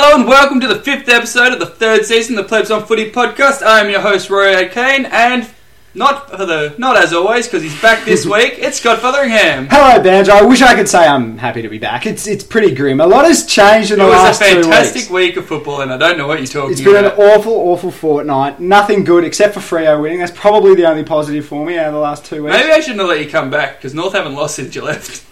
Hello and welcome to the fifth episode of the third season of the Plebs on Footy Podcast. I am your host, Rory O'Kane, and not as always, because he's back this week, it's Scott Fotheringham. Hello, Banjo. I wish I could say I'm happy to be back. It's pretty grim. A lot has changed in the last 2 weeks. It was a fantastic week of football, and I don't know what you're talking about. It's been an awful fortnight. Nothing good except for Freo winning. That's probably the only positive for me out of the last 2 weeks. Maybe I shouldn't have let you come back, because North haven't lost since you left.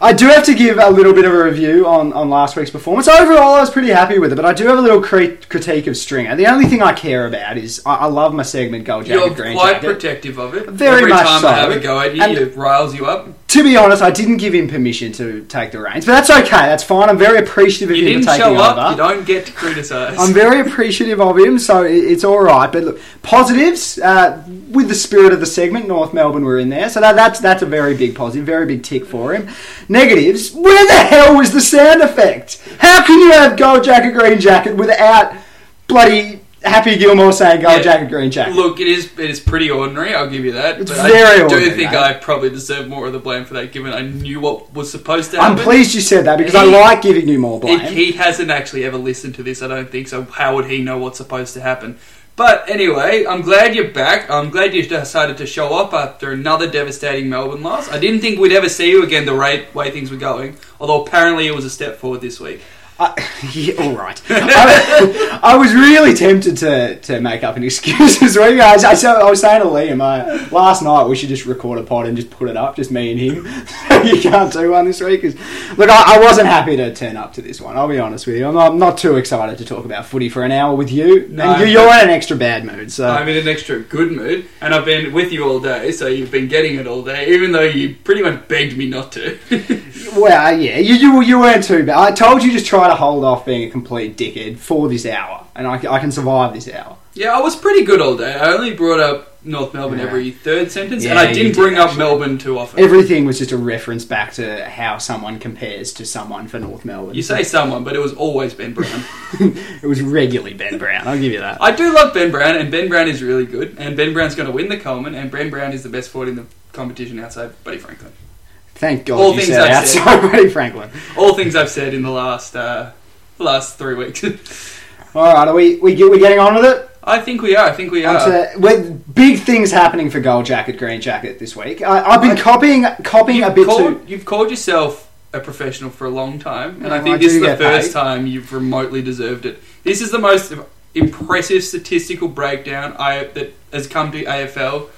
I do have to give a little bit of a review on last week's performance. Overall, I was pretty happy with it, but I do have a little critique of Stringer. The only thing I care about is I love my segment, Gold Jacket, Green Jacket. You're quite protective of it. Very much so. Every time I have a go at you, it riles you up. To be honest, I didn't give him permission to take the reins, but that's okay. That's fine. I'm very appreciative of him taking over. You didn't show up. You don't get to criticise. I'm very appreciative of him, so it's all right. But look, positives with the spirit of the segment, North Melbourne were in there, so that's a very big positive, very big tick for him. Negatives, where the hell was the sound effect? How can you have Gold Jacket, Green Jacket without bloody Happy Gilmore saying Gold Jacket, Green Jacket? Look, it is pretty ordinary, I'll give you that. It's but very ordinary. I do think I probably deserve more of the blame for that, given I knew what was supposed to happen. I'm pleased you said that, because I like giving you more blame. He hasn't actually ever listened to this, I don't think, so how would he know what's supposed to happen? But anyway, I'm glad you're back. I'm glad you decided to show up after another devastating Melbourne loss. I didn't think we'd ever see you again the way things were going, although apparently it was a step forward this week. All right. I was really tempted to make up an excuse this week. I was saying to Liam, last night we should just record a pod and just put it up, just me and him. You can't do one this week. Look, I wasn't happy to turn up to this one, I'll be honest with you. I'm not too excited to talk about footy for an hour with you. No, and you're in an extra bad mood. So I'm in an extra good mood, and I've been with you all day, so you've been getting it all day, even though you pretty much begged me not to. Well, yeah, you weren't too bad. I told you just try to hold off being a complete dickhead for this hour, and I can survive this hour. Yeah, I was pretty good all day. I only brought up North Melbourne every third sentence, and I didn't bring up Melbourne too often. Everything was just a reference back to how someone compares to someone for North Melbourne. You say someone, but it was always Ben Brown. It was regularly Ben Brown, I'll give you that. I do love Ben Brown, and Ben Brown is really good, and Ben Brown's going to win the Coleman, and Ben Brown is the best forward in the competition outside Buddy Franklin. Thank God all you said outside Buddy Franklin. All things I've said in the last 3 weeks. All right, are we getting on with it? I think we are. Big things happening for Gold Jacket, Green Jacket this week. I've been copying a bit too. You've called yourself a professional for a long time, and I think this is the first time you've remotely deserved it. This is the most impressive statistical breakdown that has come to AFL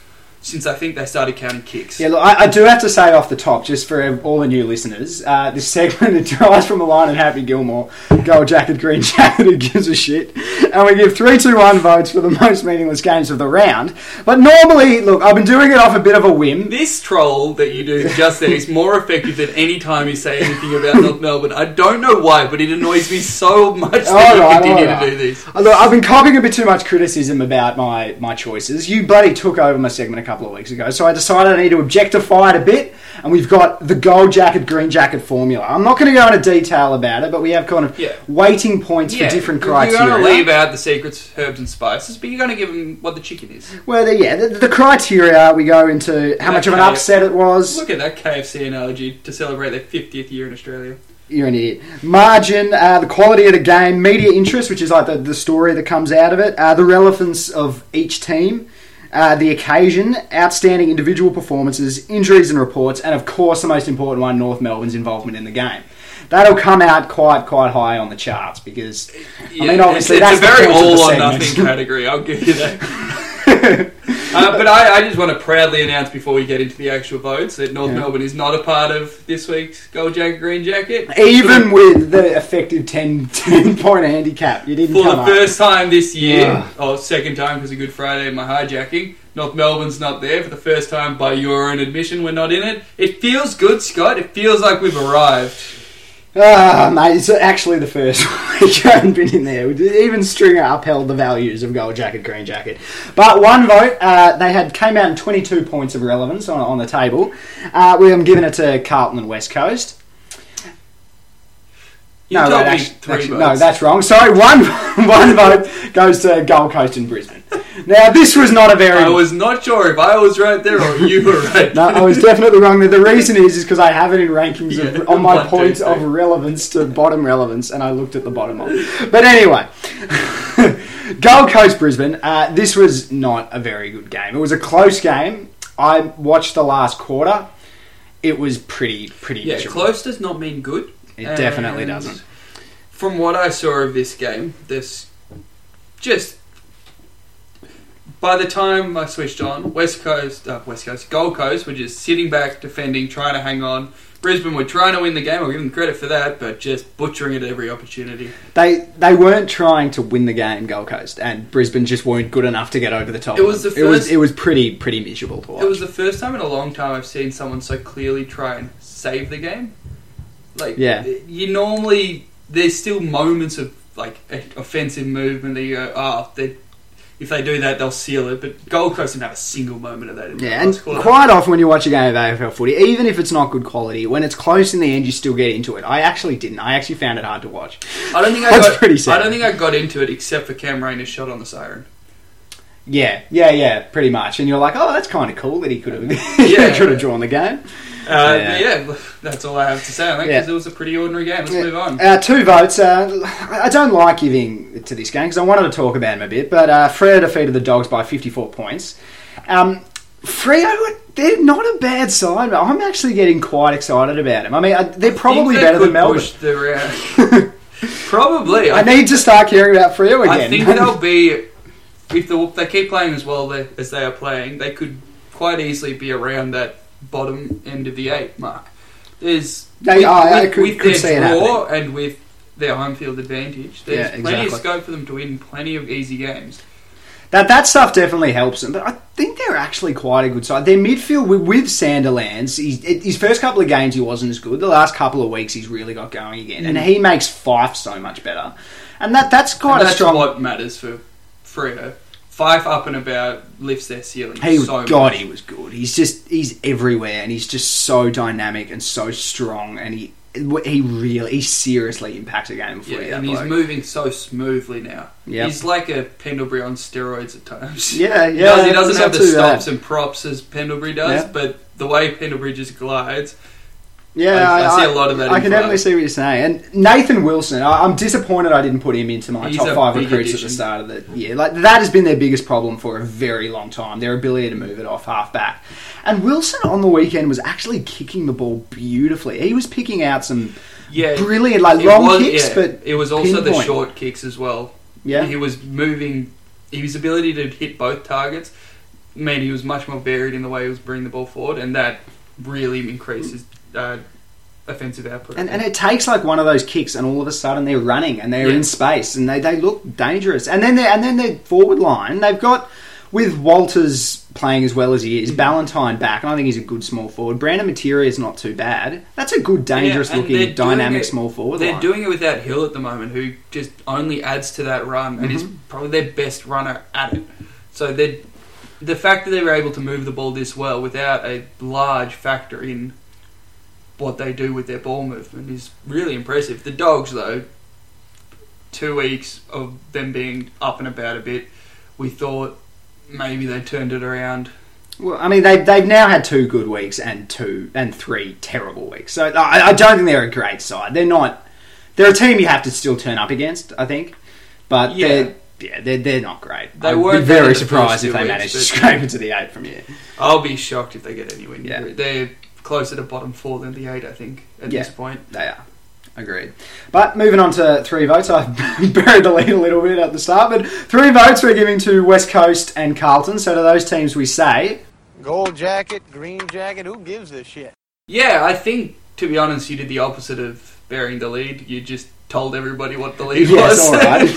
since I think they started counting kicks. Yeah, look, I do have to say off the top, just for all the new listeners, this segment it derives from a line of Happy Gilmore, Gold Jacket, Green Jacket, who gives a shit. And we give 3-2-1 votes for the most meaningless games of the round. But normally, look, I've been doing it off a bit of a whim. This troll that you do just then is more effective than any time you say anything about North Melbourne. I don't know why, but it annoys me so much that you continue to do this. Look, I've been copying a bit too much criticism about my choices. You, buddy, took over my segment a couple of weeks ago, so I decided I need to objectify it a bit, and we've got the Gold Jacket, Green Jacket formula. I'm not going to go into detail about it, but we have kind of weighting points for different criteria. You're going to leave out the secrets, herbs and spices, but you're going to give them what the chicken is. Well, the criteria, we go into how much of an upset it was. Look at that KFC analogy to celebrate their 50th year in Australia. You're an idiot. Margin, the quality of the game, media interest, which is like the story that comes out of it, the relevance of each team, the occasion, outstanding individual performances, injuries and reports, and of course the most important one, North Melbourne's involvement in the game. That'll come out quite high on the charts because, obviously it's that's a very all-or-nothing category, I'll give you that. But I just want to proudly announce before we get into the actual votes that North Melbourne is not a part of this week's Gold Jacket, Green Jacket. Even with the effective 10-point handicap, you didn't come up. For the first time this year, or second time because of Good Friday and my hijacking, North Melbourne's not there. For the first time, by your own admission, we're not in it. It feels good, Scott. It feels like we've arrived. Mate, it's actually the first week I haven't been in there. Even Stringer upheld the values of Gold Jacket, Green Jacket. But one vote, they came out in 22 points of relevance on the table. I'm giving it to Carlton and West Coast. That's wrong. Sorry, one vote goes to Gold Coast and Brisbane. Now, this was not a very... I was not sure if I was right there or you were right. No, I was definitely wrong there. The reason is because I have it in rankings on my points of relevance to bottom relevance, and I looked at the bottom of it. But anyway, Gold Coast Brisbane, this was not a very good game. It was a close game. I watched the last quarter. It was pretty miserable. Close does not mean good. It definitely doesn't. From what I saw of this game, this just... By the time I switched on, Gold Coast were just sitting back, defending, trying to hang on. Brisbane were trying to win the game, I'll give them credit for that, but just butchering it at every opportunity. They weren't trying to win the game, Gold Coast, and Brisbane just weren't good enough to get over the top. It was pretty miserable to watch. It was the first time in a long time I've seen someone so clearly try and save the game. You normally, there's still moments of like offensive movement that you go, if they do that, they'll seal it. But Gold Coast didn't have a single moment of that. And quite often when you watch a game of AFL footy, even if it's not good quality, when it's close in the end, you still get into it. I actually didn't. I actually found it hard to watch. That's pretty sad. I don't think I got into it except for Cam Rainer's shot on the siren. Yeah, pretty much. And you're like, oh, that's kind of cool that he could have drawn the game. That's all I have to say on that because it was a pretty ordinary game. Let's move on. 2 votes. I don't like giving to this game because I wanted to talk about him a bit, but Freo defeated the Dogs by 54 points. Freo, they're not a bad side, but I'm actually getting quite excited about them. I mean, they're probably better than Melbourne. Probably. I need to start caring about Freo again. I think they'll be... If they keep playing as well as they are playing, they could quite easily be around that bottom end of the 8 mark. With their draw and with their home field advantage, there's plenty of scope for them to win plenty of easy games. That stuff definitely helps them, but I think they're actually quite a good side. Their midfield with Sanderlands, his first couple of games he wasn't as good. The last couple of weeks he's really got going again, and he makes Fyfe so much better. And that's strong. That's what matters for Freo. Fyfe up and about lifts their ceiling much. He was good. He's everywhere, and he's just so dynamic and so strong, and he seriously impacts a game for you. Yeah, and he's moving so smoothly now. Yep. He's like a Pendlebury on steroids at times. Yeah, yeah. He doesn't have the stops and props as Pendlebury does, but the way Pendlebury just glides... Yeah, I see a lot of that. I can definitely see what you're saying. And Nathan Wilson, I'm disappointed I didn't put him into my top 5 recruits at the start of the year. That has been their biggest problem for a very long time, their ability to move it off half-back. And Wilson on the weekend was actually kicking the ball beautifully. He was picking out some brilliant kicks, but it was also pinpoint. The short kicks as well. Yeah. He was moving... His ability to hit both targets meant he was much more varied in the way he was bringing the ball forward, and that really increases... offensive output. And it takes like one of those kicks and all of a sudden they're running and they're in space and they look dangerous. And then their forward line, they've got, with Walters playing as well as he is, Ballantyne back, and I think he's a good small forward. Brandon Materia is not too bad. That's a good, dangerous looking, dynamic small forward line. They're doing it without Hill at the moment, who just only adds to that run and is probably their best runner at it. So the fact that they were able to move the ball this well without a large factor in what they do with their ball movement is really impressive. The Dogs, though, 2 weeks of them being up and about a bit, we thought maybe they turned it around. Well, I mean, they've now had 2 good weeks and 3 terrible weeks. So I don't think they're a great side. They're a team you have to still turn up against, I think. But they're not great. I'd be very surprised if they manage to scrape into the 8 from here. I'll be shocked if they get any win. Yeah. They're closer to bottom 4 than the 8, I think, at this point. They are. Agreed. But moving on to 3 votes, I buried the lead a little bit at the start, but 3 votes we're giving to West Coast and Carlton. So to those teams we say... Gold Jacket, Green Jacket, who gives a shit? Yeah, I think, to be honest, you did the opposite of burying the lead. You just told everybody what the lead was. Alright.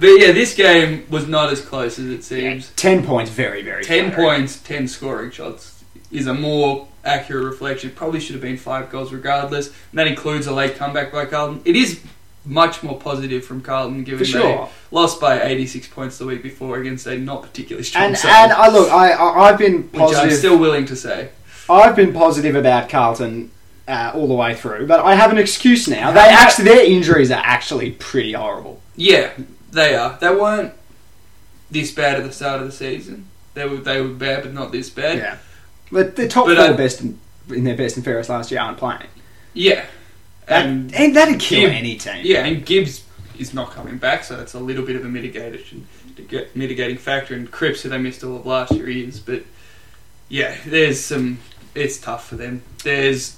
But yeah, this game was not as close as it seems. Yeah, 10 points, very, very 10 flattering. Points, 10 scoring shots is a more accurate reflection. Probably should have been 5 goals regardless. And that includes a late comeback by Carlton. It is much more positive from Carlton, given they lost by 86 points the week before against a not particularly strong side. And I've been positive. Which I'm still willing to say. I've been positive about Carlton all the way through, but I have an excuse now. Their injuries are actually pretty horrible. Yeah, they are. They weren't this bad at the start of the season. They were bad, but not this bad. Yeah, but the top four best in their best and fairest last year aren't playing. Yeah, and that'd kill any team. Yeah, and Gibbs is not coming back, so that's a little bit of a mitigating factor. And Cripps, who they missed all of last year, is. But yeah, there's some. It's tough for them. There's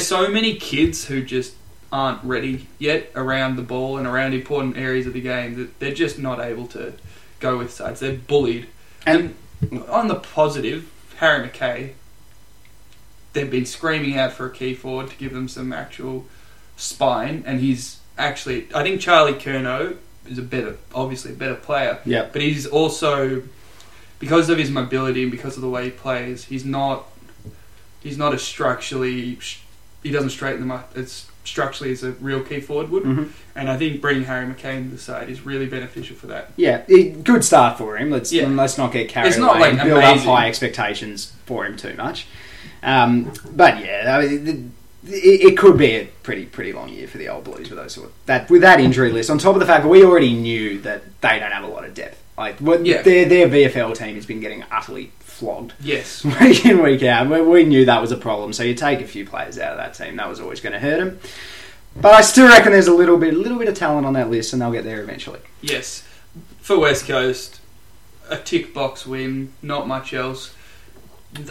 so many kids who just aren't ready yet around the ball and around important areas of the game that they're just not able to go with sides. They're bullied. And on the positive, Harry McKay, they've been screaming out for a key forward to give them some actual spine. And he's actually, I think Charlie Curnow is obviously a better player. Yep. But he's also, because of his mobility and because of the way he plays, he's not as structurally, he doesn't straighten them up as structurally as a real key forward would. Mm-hmm. And I think bringing Harry McKay into the side is really beneficial for that. Yeah, good start for him. Let's not get carried away and build up high expectations for him too much. But yeah, I mean, it could be a pretty long year for the Old Blues with that injury list. On top of the fact that we already knew that they don't have a lot of depth. Their VFL team has been getting utterly flogged. Yes. Week in, week out. We knew that was a problem. So you take a few players out of that team. That was always going to hurt them. But I still reckon there's a little bit of talent on that list, and they'll get there eventually. Yes. For West Coast, a tick box win, not much else.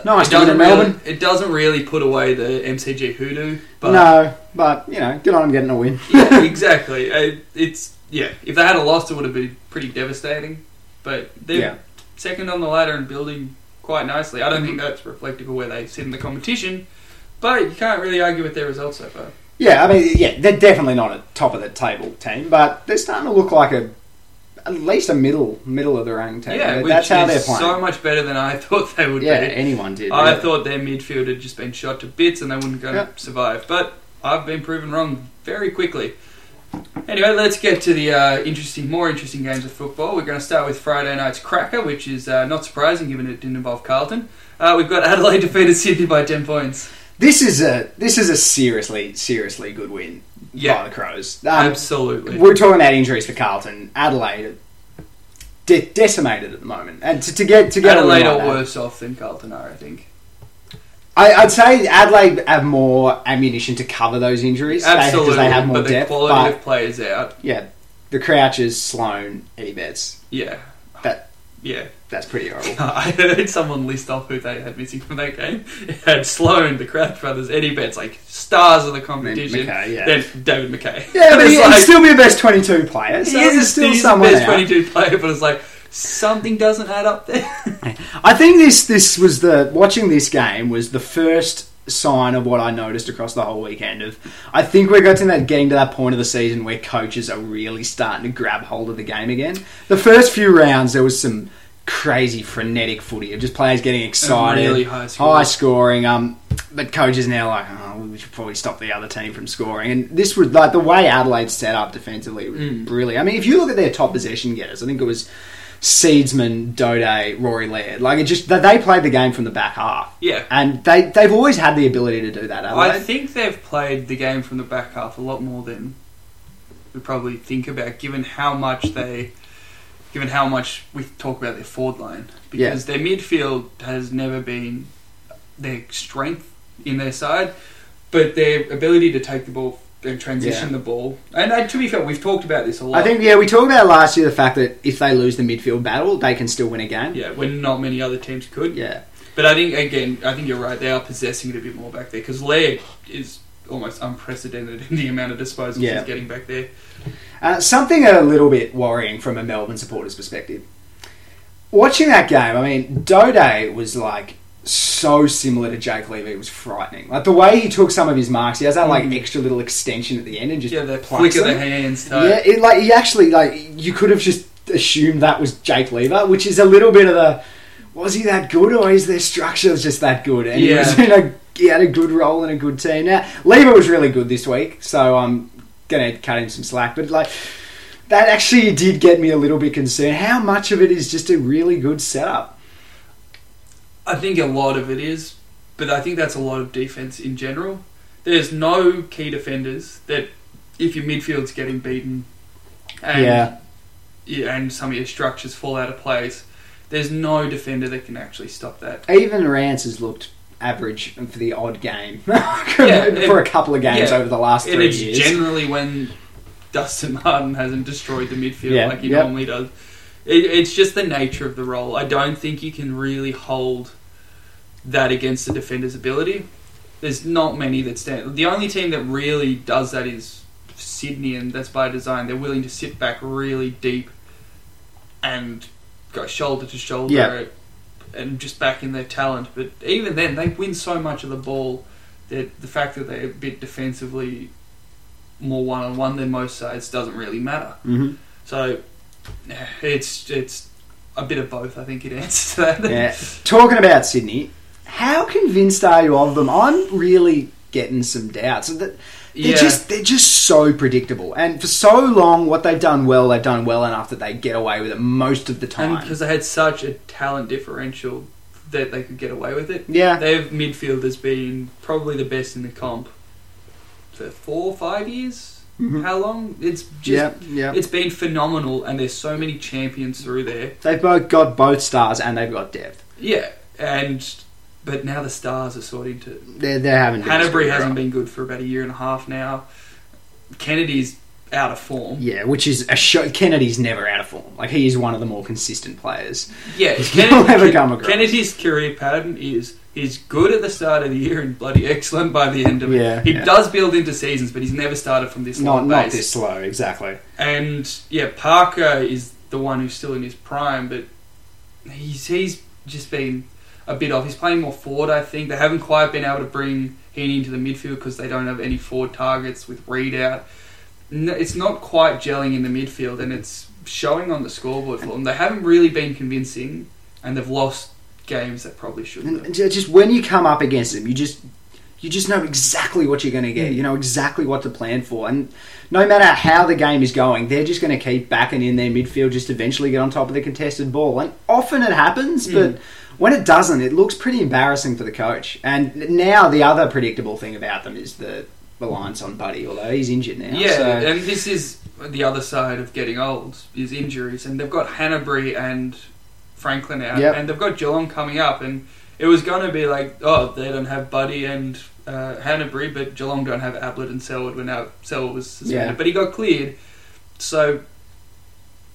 Nice win in Melbourne. It doesn't really put away the MCG hoodoo. But good on them getting a win. Yeah, exactly. If they had a loss, it would have been pretty devastating. But they're second on the ladder and building quite nicely. I don't think that's reflective of where they sit in the competition, but you can't really argue with their results so far. Yeah, I mean, they're definitely not a top-of-the-table team, but they're starting to look like at least a middle-of-the-rank team. Yeah, that's how they're playing. So much better than I thought they would be. Yeah, anyone did. I thought their midfield had just been shot to bits and they wouldn't go to survive. But I've been proven wrong very quickly. Anyway, let's get to the more interesting games of football. We're going to start with Friday night's cracker, which is not surprising given it didn't involve Carlton. We've got Adelaide defeated Sydney by 10 points. This is a seriously good win by the Crows. Absolutely. We're talking about injuries for Carlton. Adelaide decimated at the moment, and to get Adelaide are worse off than Carlton are, I think. I'd say Adelaide have more ammunition to cover those injuries. Absolutely, because they have more depth. But the quality of players out. Yeah, the Crouchers, Sloan, Eddie Betts. Yeah, that's pretty horrible. I heard someone list off who they had missing from that game. It had Sloan, the Crouch brothers, Eddie Betts, like stars of the competition. Then David McKay. Yeah, but he'd still be the best 22 player. So he is still someone. Best 22 player, but it's like. Something doesn't add up there. I think this was watching this game was the first sign of what I noticed across the whole weekend of, I think we're getting to that point of the season where coaches are really starting to grab hold of the game again. The first few rounds, there was some crazy frenetic footy of just players getting excited. Really high scoring. But coaches now are like, we should probably stop the other team from scoring. And this was like the way Adelaide set up defensively was brilliant. I mean, if you look at their top possession getters, I think it was Seedsman, Dode, Rory Laird. Like, it just, they played the game from the back half. Yeah. And they've always had the ability to do that, haven't they? I think they've played the game from the back half a lot more than we probably think about, given how much we talk about their forward line. Because their midfield has never been their strength in their side, but their ability to take the ball and transition the ball. And to be fair, we've talked about this a lot. I think, we talked about last year the fact that if they lose the midfield battle, they can still win a game. Yeah, when not many other teams could. Yeah. But I think you're right. They are possessing it a bit more back there because Laird is almost unprecedented in the amount of disposals he's getting back there. Something a little bit worrying from a Melbourne supporter's perspective. Watching that game, I mean, Dode was like so similar to Jake Lever, it was frightening. Like the way he took some of his marks, he has that like extra little extension at the end and just the flick of the hands. Though. Yeah, it like he actually you could have just assumed that was Jake Lever, which is a little bit of the was he that good or is their structure just that good? And he was he had a good role and a good team. Now Lever was really good this week, so I'm gonna cut him some slack. But that actually did get me a little bit concerned. How much of it is just a really good setup? I think a lot of it is, but I think that's a lot of defence in general. There's no key defenders that if your midfield's getting beaten and and some of your structures fall out of place. There's no defender that can actually stop that. Even Rance has looked average for the odd game for a couple of games over the last 3 years. It's generally when Dustin Martin hasn't destroyed the midfield like he normally does. It's just the nature of the role. I don't think you can really hold that against the defender's ability. There's not many that stand. The only team that really does that is Sydney, and that's by design. They're willing to sit back really deep and go shoulder to shoulder and just back in their talent. But even then, they win so much of the ball that the fact that they're a bit defensively more one-on-one than most sides doesn't really matter. Mm-hmm. So it's a bit of both, I think, it answers to that. Yeah. Talking about Sydney, how convinced are you of them? I'm really getting some doubts. They're just so predictable. And for so long, what they've done well enough that they get away with it most of the time. And because they had such a talent differential that they could get away with it. Yeah. Their midfielder's been probably the best in the comp for 4 or 5 years. Mm-hmm. How long? It's just it's been phenomenal, and there's so many champions through there. They've got both stars and they've got depth. Yeah, but now the stars are sorting to... They're having... Hannebery hasn't been good for about a year and a half now. Kennedy's out of form. Yeah, which is a show... Kennedy's never out of form. Like, he is one of the more consistent players. Yeah. Kennedy's career pattern is he's good at the start of the year and bloody excellent by the end of it. Yeah, he does build into seasons, but he's never started from this low base. Not this slow, exactly. And, Parker is the one who's still in his prime, but he's just been... a bit off. He's playing more forward, I think. They haven't quite been able to bring Heaney into the midfield because they don't have any forward targets with Reid out. No, it's not quite gelling in the midfield, and it's showing on the scoreboard for them. They haven't really been convincing, and they've lost games that probably shouldn't have. Just when you come up against them, you just know exactly what you're going to get. You know exactly what to plan for. And no matter how the game is going, they're just going to keep backing in their midfield, just eventually get on top of the contested ball. And often it happens, but when it doesn't, it looks pretty embarrassing for the coach. And now the other predictable thing about them is the reliance on Buddy, although he's injured now. Yeah, so. And this is the other side of getting old, is injuries. And they've got Hannebery and Franklin out, and they've got Geelong coming up. And it was going to be like, oh, they don't have Buddy and... Hannebery, but Geelong don't have Ablett and Selwood when Selwood was suspended, but he got cleared, so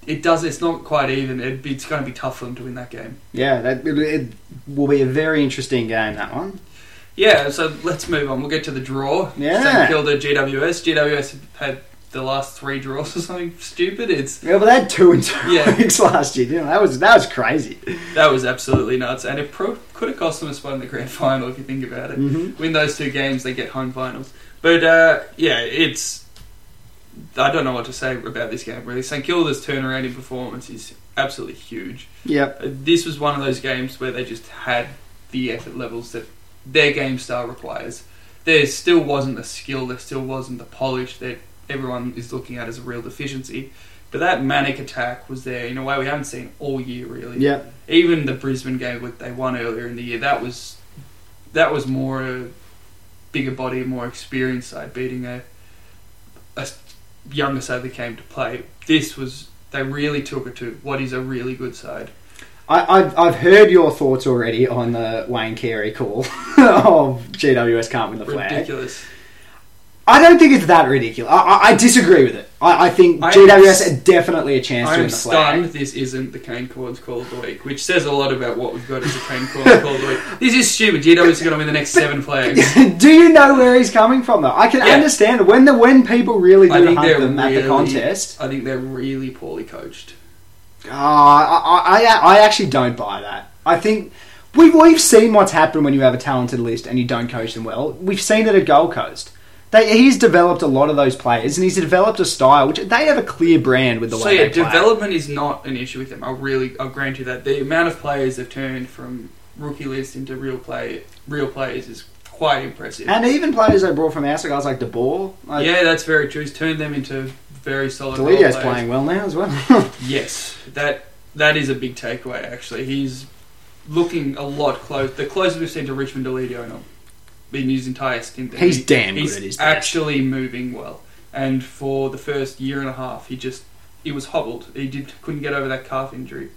it's not quite even. It's going to be tough for them to win that game. It will be a very interesting game, that one. So let's move on. We'll get to the draw. St Kilda, GWS had the last 3 draws or something stupid. But they had 2 in 2 weeks last year, didn't they? That was crazy. That was absolutely nuts, and it could have cost them a spot in the grand final if you think about it. Mm-hmm. Win those 2 games, they get home finals. But I don't know what to say about this game really. St Kilda's turnaround in performance is absolutely huge. Yep. This was one of those games where they just had the effort levels that their game style requires. There still wasn't the skill. There still wasn't the polish that everyone is looking at as a real deficiency. But that manic attack was there in a way we haven't seen all year, really. Yeah. Even the Brisbane game that they won earlier in the year, that was more a bigger body, more experienced side beating a younger side that came to play. They really took it to what is a really good side. I've heard your thoughts already on the Wayne Carey call of GWS can't win the flag. Ridiculous. I don't think it's that ridiculous. I disagree with it. I think GWS are definitely a chance to win the flag. I'm stunned this isn't the Cane Corns Call of the Week, which says a lot about what we've got as the Cane Corns Call of the Week. This is stupid. GWS is going to win the next 7 flags. Do you know where he's coming from, though? I can understand when people really do hunt them at the contest. I think they're really poorly coached. I actually don't buy that. I think... We've seen what's happened when you have a talented list and you don't coach them well. We've seen it at Gold Coast. He's developed a lot of those players, and he's developed a style, which they have a clear brand with the way they play. So development is not an issue with them. I'll grant you that. The amount of players they've turned from rookie list into real players is quite impressive. And even players they brought from outside, guys like De Boer. That's very true. He's turned them into very solid players. Delio's playing well now as well. Yes, that is a big takeaway, actually. He's looking a lot close. The closest we've seen to Richmond Delidio in his entire stint there. He's damn good at his best. He's actually moving well. And for the first year and a half, he just he was hobbled. He couldn't get over that calf injury.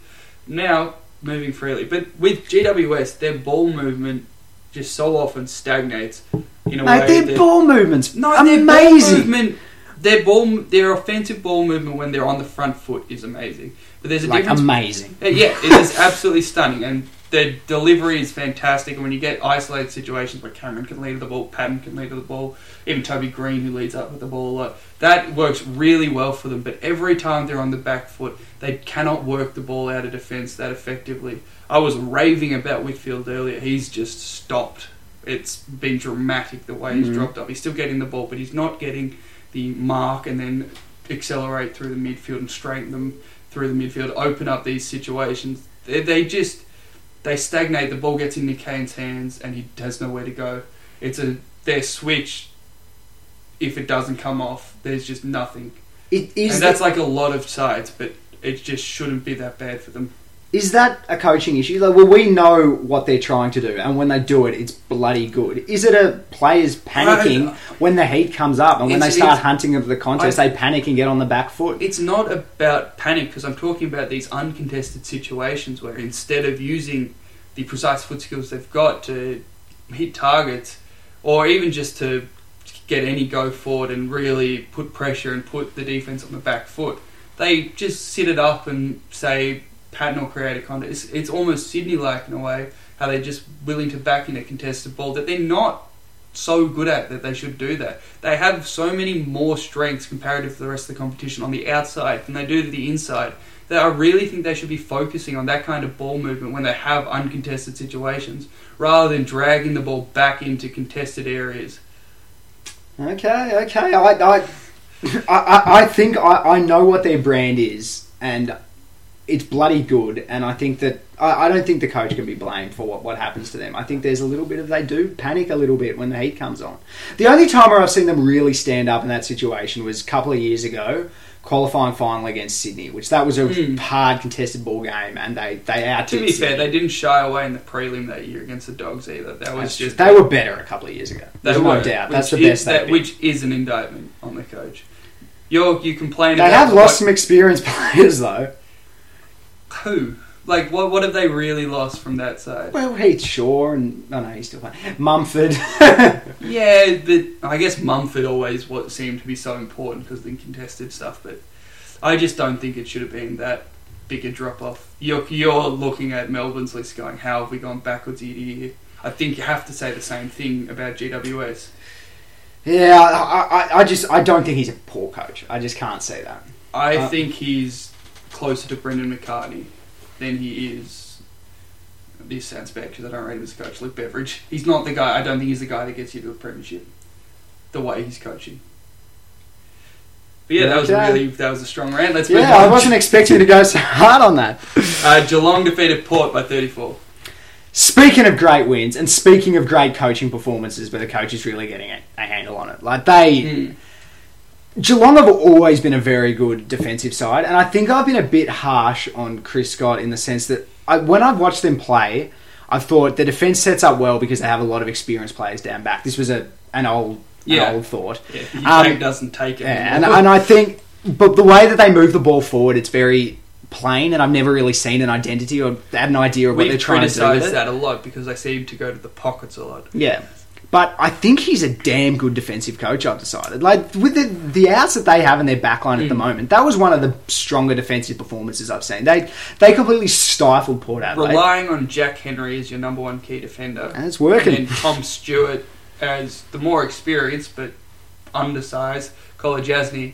Now, moving freely. But with GWS, their ball movement just so often stagnates in a way. Their ball movement's amazing. Their offensive ball movement when they're on the front foot is amazing. But there's a difference. Amazing. Yeah, it is absolutely stunning. And their delivery is fantastic. And when you get isolated situations where Cameron can lead to the ball, Patton can lead to the ball, even Toby Green, who leads up with the ball a lot, that works really well for them. But every time they're on the back foot, they cannot work the ball out of defence that effectively. I was raving about Whitfield earlier. He's just stopped. It's been dramatic the way he's dropped up. He's still getting the ball, but he's not getting the mark and then accelerate through the midfield and straighten them through the midfield, open up these situations. They stagnate. The ball gets in Nick Kane's hands and he has nowhere to go. It's their switch. If it doesn't come off, there's just nothing. It is, and that's like a lot of sides, but it just shouldn't be that bad for them. Is that a coaching issue? Like, well, we know what they're trying to do, and when they do it, it's bloody good. Is it a players panicking when the heat comes up, and when they start hunting of the contest, they panic and get on the back foot? It's not about panic, because I'm talking about these uncontested situations where instead of using the precise foot skills they've got to hit targets, or even just to get any go forward and really put pressure and put the defence on the back foot, they just sit it up and say, Patton will create a contest. It's almost Sydney-like in a way, how they're just willing to back in a contested ball that they're not so good at that they should do that. They have so many more strengths comparative to the rest of the competition on the outside than they do to the inside that I really think they should be focusing on that kind of ball movement when they have uncontested situations rather than dragging the ball back into contested areas. Okay. I think I know what their brand is, and it's bloody good, and I think that I don't think the coach can be blamed for what happens to them. I think there's a little bit of they do panic a little bit when the heat comes on. The only time where I've seen them really stand up in that situation was a couple of years ago, qualifying final against Sydney, which that was a hard contested ball game, and they out. To be fair, they didn't shy away in the prelim that year against the Dogs either. That was just they were better a couple of years ago. There's no doubt. That's the best they've been. Which is an indictment on the coach. You complain about... They have lost some experienced players though. Who? Like, what have they really lost from that side? Well, Heath Shaw and... Oh, no, he's still playing. Mumford. Yeah, but I guess Mumford always seemed to be so important because of the contested stuff, but I just don't think it should have been that big a drop-off. You're looking at Melbourne's list going, how have we gone backwards year to year? I think you have to say the same thing about GWS. Yeah, I don't think he's a poor coach. I just can't say that. I think he's closer to Brendan McCartney than he is... This sounds bad because I don't rate him as a coach. Luke Beveridge. He's not the guy... I don't think he's the guy that gets you to a premiership. The way he's coaching. But yeah, that was a strong rant. Let's move on. I wasn't expecting to go so hard on that. Geelong defeated Port by 34. Speaking of great wins and speaking of great coaching performances, where the coach is really getting a handle on it. Like, they... Geelong have always been a very good defensive side, and I think I've been a bit harsh on Chris Scott in the sense that when I've watched them play, I've thought the defence sets up well because they have a lot of experienced players down back. This was an old thought. Yeah, your game doesn't take it anymore. And I think, but the way that they move the ball forward, it's very plain, and I've never really seen an identity or had an idea of what they're trying to do. We criticise that a lot because they seem to go to the pockets a lot. Yeah. But I think he's a damn good defensive coach, I've decided. Like, with the outs that they have in their backline at the moment, that was one of the stronger defensive performances I've seen. They completely stifled Port Adelaide. Relying on Jack Henry as your number one key defender. And it's working. And then Tom Stewart as the more experienced, but undersized. Colin Jasny,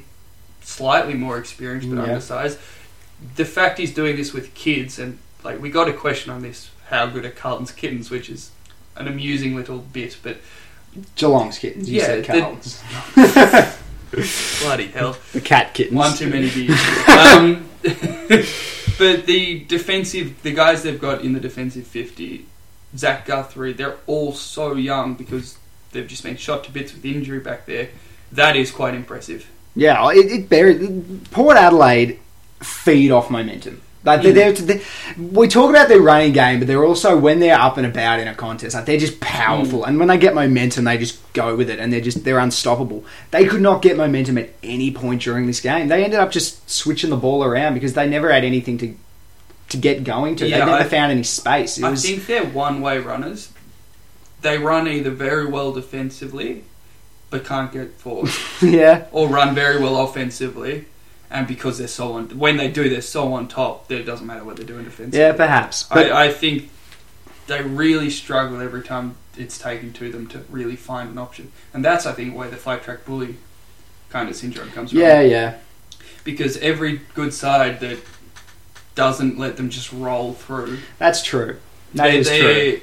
slightly more experienced, but undersized. The fact he's doing this with kids, and like we got a question on this, how good are Carlton's kittens, which is an amusing little bit, but... Geelong's kittens, you said Carlton's. Bloody hell. The cat kittens. One too many beers. But the guys they've got in the defensive 50, Zach Guthrie, they're all so young because they've just been shot to bits with injury back there. That is quite impressive. Yeah, Port Adelaide feed off momentum. Like we talk about their running game, but they're also, when they're up and about in a contest, like they're just powerful. And when they get momentum, they just go with it, and they're unstoppable. They could not get momentum at any point during this game. They ended up just switching the ball around because they never had anything to get going to. Yeah, they never found any space. I think they're one-way runners. They run either very well defensively, but can't get forward. Yeah. Or run very well offensively. And because they're so on... When they do, they're so on top that it doesn't matter what they're doing defensively. Yeah, perhaps. But I think they really struggle every time it's taken to them to really find an option. And that's, I think, where the flag-track bully kind of syndrome comes from. Yeah, yeah. Because every good side that doesn't let them just roll through... That's true. That is true.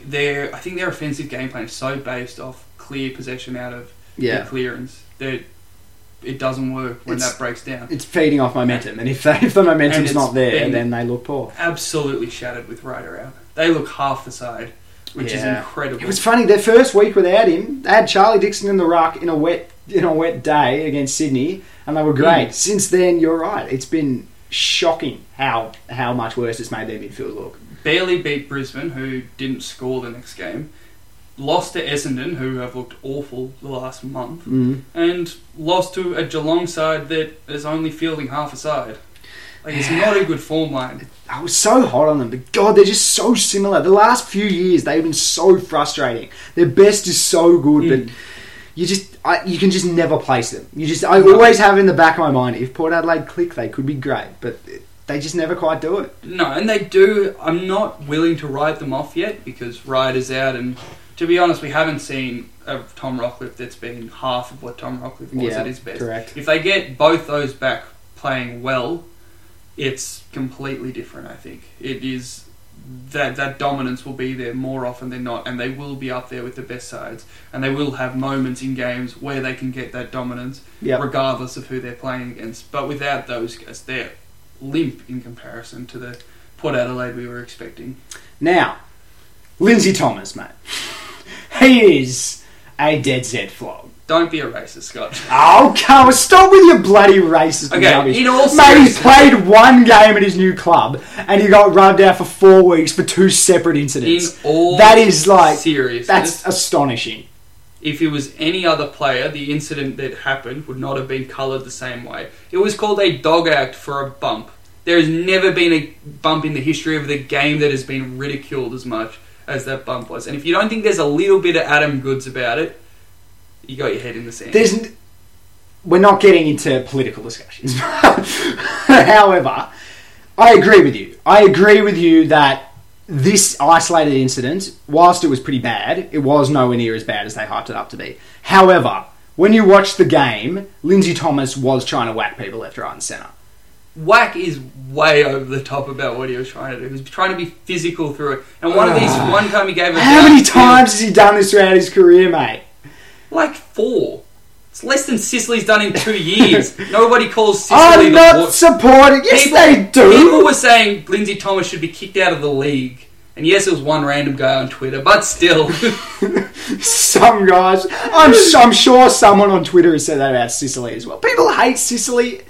I think their offensive game plan is so based off clear possession out of the clearance that... It doesn't work when that breaks down. It's feeding off momentum, and if the momentum's not there, then they look poor. Absolutely shattered with Ryder out. They look half the side, which is incredible. It was funny. Their first week without him, they had Charlie Dixon in the ruck in a wet day against Sydney, and they were great. Mm. Since then, you're right. It's been shocking how much worse it's made their midfield look. Barely beat Brisbane, who didn't score the next game. Lost to Essendon, who have looked awful the last month, and lost to a Geelong side that is only fielding half a side. Like, it's not a good form line. I was so hot on them, but God, they're just so similar. The last few years, they've been so frustrating. Their best is so good, but you can just never place them. I always have in the back of my mind, if Port Adelaide click, they could be great, but they just never quite do it. No, and they do. I'm not willing to write them off yet, because Ryder's out and... To be honest, we haven't seen a Tom Rockliff that's been half of what Tom Rockliff was at his best. Correct. If they get both those back playing well, it's completely different, I think. It is that dominance will be there more often than not, and they will be up there with the best sides, and they will have moments in games where they can get that dominance, regardless of who they're playing against. But without those guys, they're limp in comparison to the Port Adelaide we were expecting. Now, Lindsay Thomas, mate. He is a dead set flog. Don't be a racist, Scott. Oh, come on. Stop with your bloody racist rubbish. Mate, he's played one game at his new club, and he got rubbed out for 4 weeks for two separate incidents. That's astonishing. If it was any other player, the incident that happened would not have been coloured the same way. It was called a dog act for a bump. There has never been a bump in the history of the game that has been ridiculed as much as that bump was. And if you don't think there's a little bit of Adam Goods about it, you got your head in the sand. We're not getting into political discussions. However, I agree with you that this isolated incident, whilst it was pretty bad, it was nowhere near as bad as they hyped it up to be. However, when you watch the game, Lindsay Thomas was trying to whack people left, right and centre. Whack is way over the top about what he was trying to do. He was trying to be physical through it. And one time he gave a... How many times has he done this throughout his career, mate? Like 4. It's less than Sicily's done in 2 years. Nobody calls Sicily I'm the... I'm not supporting... Yes, they do! People were saying Lindsay Thomas should be kicked out of the league. And yes, it was one random guy on Twitter, but still. Some guys... I'm sure someone on Twitter has said that about Sicily as well. People hate Sicily...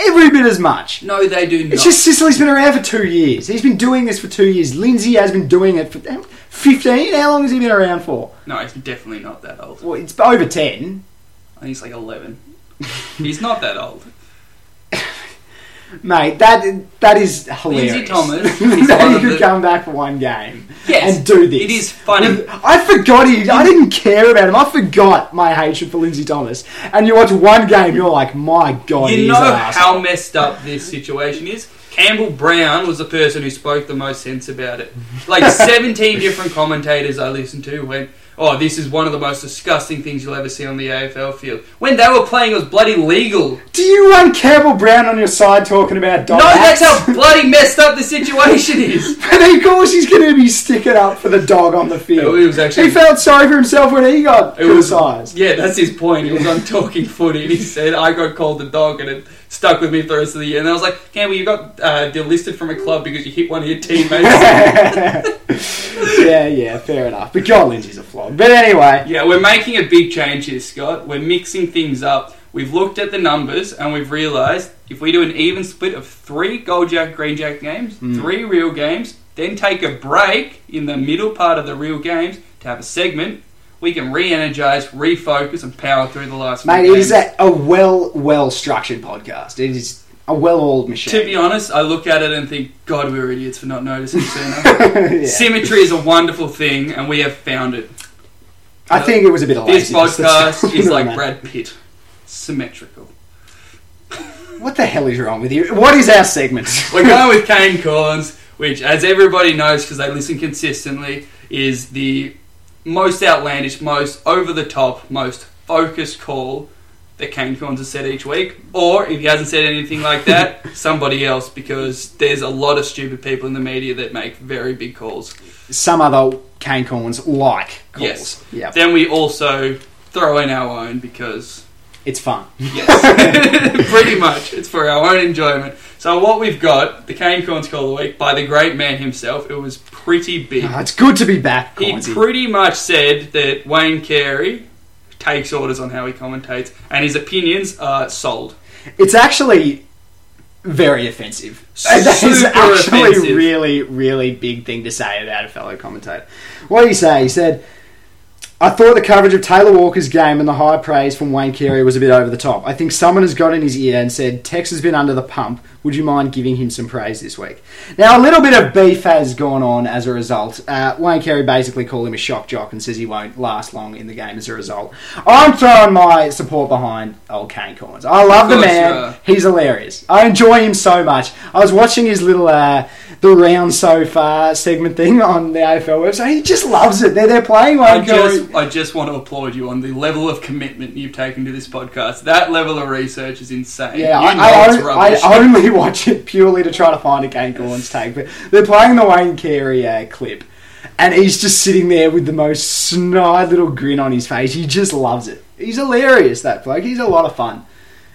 Every bit as much. No, they do not. It's just Sicily's been around for 2 years. He's been doing this for 2 years. Lindsay has been doing it for 15. How long has he been around for? No, he's definitely not that old. Well, it's over 10. I think he's like 11. He's not that old. Mate, that is hilarious. Lindsay Thomas. That he could come back for one game and do this. It is funny. I forgot I didn't care about him. I forgot my hatred for Lindsay Thomas. And you watch one game, you're like, my God, he's an asshole. You know how messed up this situation is? Campbell Brown was the person who spoke the most sense about it. Like 17 different commentators I listened to went... Oh, this is one of the most disgusting things you'll ever see on the AFL field. When they were playing, it was bloody legal. Do you want Campbell Brown on your side talking about dog acts? That's how bloody messed up the situation is. But of course he's going to be sticking up for the dog on the field. He felt sorry for himself when he got criticised. Yeah, that's his point. He was on Talking Footy and he said, I got called the dog and it stuck with me for the rest of the year. And I was like, Campbell, you got delisted from a club because you hit one of your teammates. Yeah, fair enough. But God, Lindsay's a flog. But anyway... Yeah, we're making a big change here, Scott. We're mixing things up. We've looked at the numbers and we've realised if we do an even split of 3 Gold Jacket, Green Jacket games, 3 real games, then take a break in the middle part of the real games to have a segment, we can re-energise, refocus, and power through the last few games. Mate, it is a well-structured podcast. It is a well-oiled machine. To be honest, I look at it and think, God, we were idiots for not noticing sooner. Yeah. Symmetry is a wonderful thing, and we have found it. I think it was a bit of laziness. This podcast is like Brad Pitt. Symmetrical. What the hell is wrong with you? What is our segment? We're going with Kane Corns, which, as everybody knows because they listen consistently, is the most outlandish, most over-the-top, most focused call that Kane Corns has said each week. Or, if he hasn't said anything like that, somebody else, because there's a lot of stupid people in the media that make very big calls. Some other Kane Corns like calls. Yes. Yep. Then we also throw in our own because... it's fun. Yes. Pretty much. It's for our own enjoyment. So what we've got, the Kane Corns Call of the Week, by the great man himself. It was pretty big. Oh, it's good to be back, Cornsy. He pretty much said that Wayne Carey takes orders on how he commentates, and his opinions are sold. It's actually very offensive. That is actually a really, really big thing to say about a fellow commentator. What did he say? He said... I thought the coverage of Taylor Walker's game and the high praise from Wayne Carey was a bit over the top. I think someone has got in his ear and said, Tex has been under the pump. Would you mind giving him some praise this week? Now, a little bit of beef has gone on as a result. Wayne Carey basically called him a shock jock and says he won't last long in the game as a result. I'm throwing my support behind old Kane Corns. I love the man. He's hilarious. I enjoy him so much. I was watching his little... the round so far segment thing on the AFL website. He just loves it. They're playing one. I just want to applaud you on the level of commitment you've taken to this podcast. That level of research is insane. Yeah, I only watch it purely to try to find a Kane Corns take. But they're playing the Wayne Carey clip. And he's just sitting there with the most snide little grin on his face. He just loves it. He's hilarious, that bloke. He's a lot of fun.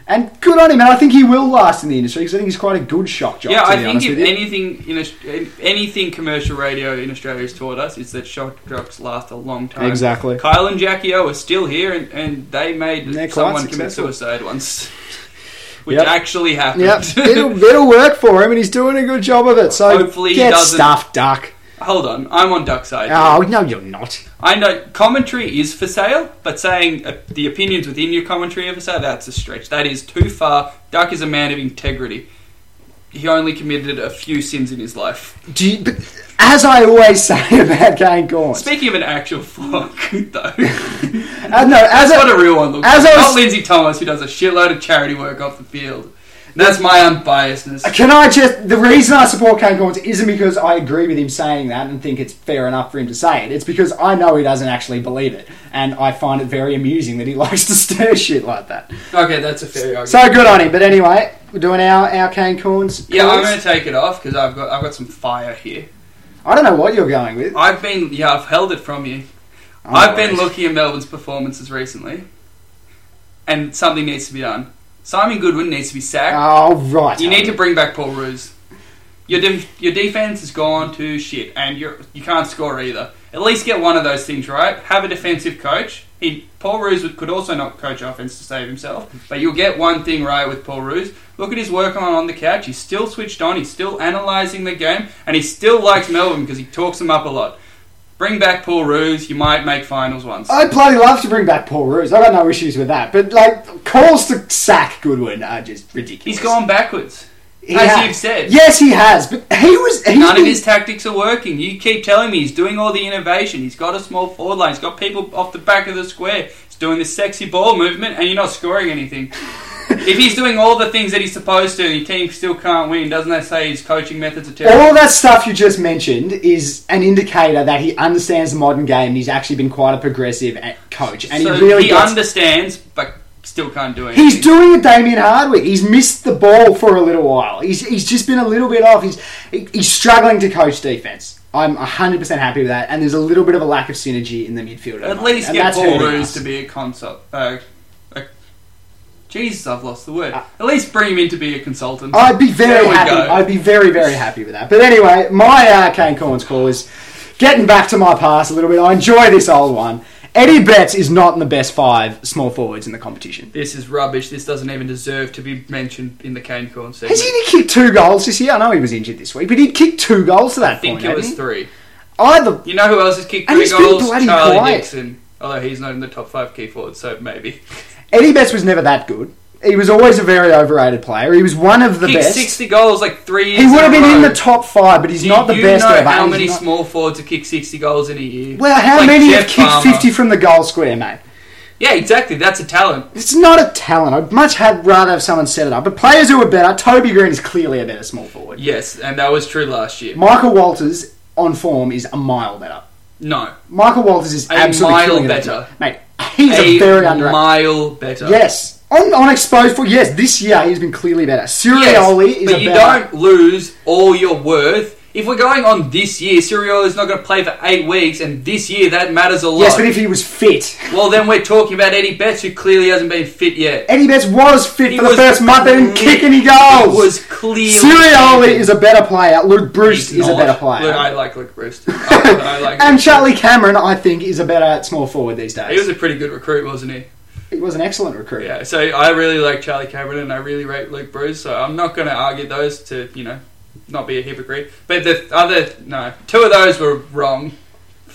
And good on him, and I think he will last in the industry because I think he's quite a good shock jock. Yeah, I think if anything commercial radio in Australia has taught us is that shock jocks last a long time. Exactly. Kyle and Jackie O are still here, and they made someone commit suicide once, which actually happened. Yep. It'll work for him, and he's doing a good job of it. So hopefully get stuffed, Duck. Hold on, I'm on Duck's side. Oh, no, you're not. I know commentary is for sale, but saying the opinions within your commentary are for sale, that's a stretch. That is too far. Duck is a man of integrity. He only committed a few sins in his life. But as I always say about Kane Corns... Speaking of an actual fuck, though. That's what a real one looks like. Not Lindsay Thomas, who does a shitload of charity work off the field. That's my unbiasedness. The reason I support Kane Corns isn't because I agree with him saying that and think it's fair enough for him to say it. It's because I know he doesn't actually believe it. And I find it very amusing that he likes to stir shit like that. Okay, that's a fair argument. So good on him. But anyway, we're doing our Kane Corns. Yeah, I'm going to take it off because I've got some fire here. I don't know what you're going with. I've held it from you. Oh, I've been looking at Melbourne's performances recently. And something needs to be done. Simon Goodwin needs to be sacked. Oh, right. You need to bring back Paul Roos. Your defence has gone to shit, and you can't score either. At least get one of those things right. Have a defensive coach. Paul Roos could also not coach offence to save himself, but you'll get one thing right with Paul Roos. Look at his work on the couch. He's still switched on. He's still analysing the game, and he still likes Melbourne because he talks them up a lot. Bring back Paul Roos, you might make finals once. I'd bloody love to bring back Paul Roos. I've got no issues with that. But, calls to sack Goodwin are just ridiculous. He's gone backwards. You've said. Yes, he has. But none of his tactics are working. You keep telling me he's doing all the innovation. He's got a small forward line. He's got people off the back of the square. He's doing this sexy ball movement, and you're not scoring anything. If he's doing all the things that he's supposed to and your team still can't win, doesn't that say his coaching methods are terrible? All that stuff you just mentioned is an indicator that he understands the modern game and he's actually been quite a progressive coach. And so he understands, but still can't do anything. He's doing a Damien Hardwick. He's missed the ball for a little while. He's just been a little bit off. He's struggling to coach defence. I'm 100% happy with that. And there's a little bit of a lack of synergy in the midfield. At least get Paul Roos to be a concept. Jesus, I've lost the word. At least bring him in to be a consultant. I'd be very happy. I'd be very, very happy with that. But anyway, my Kane Corns call is getting back to my past a little bit. I enjoy this old one. Eddie Betts is not in the best five small forwards in the competition. This is rubbish. This doesn't even deserve to be mentioned in the Cane Corn segment. Has he kicked 2 goals this year? I know he was injured this week, but he'd kicked 2 goals to that point. I think it was 3. Either. You know who else has kicked 3 goals? Charlie quiet. Nixon. Although he's not in the top 5 key forwards, so maybe. Eddie Betts was never that good. He was always a very overrated player. He was one of the best. 60 goals like 3 years ago. He would have been in the top 5, but he's not the best ever. Do you know how many small forwards have kicked 60 goals in a year? Well, how many have kicked 50 from the goal square, mate? Yeah, exactly. That's a talent. It's not a talent. I'd much rather have someone set it up. But players who are better, Toby Green is clearly a better small forward. Yes, and that was true last year. Michael Walters, on form, is a mile better. No. Michael Walters is absolutely killing it. A mile better. Mate, he's a very underrated. A mile better. Yes. On exposed for yes, this year he's been clearly better. Sirioli is better. But you don't lose all your worth. If we're going on this year, Sirioli's not going to play for 8 weeks, and this year that matters a lot. Yes, but if he was fit. Well, then we're talking about Eddie Betts, who clearly hasn't been fit yet. Eddie Betts was fit for the first month, they didn't kick any goals. It was clearly. Sirioli is a better player. Luke Bruce is a better player. I like Luke Bruce. I like and Bruce. Charlie Cameron, I think, is a better small forward these days. He was a pretty good recruit, wasn't he? He was an excellent recruit. Yeah, so I really like Charlie Cameron and I really rate Luke Bruce, so I'm not going to argue those to, you know, not be a hypocrite. But the other, 2 of those were wrong.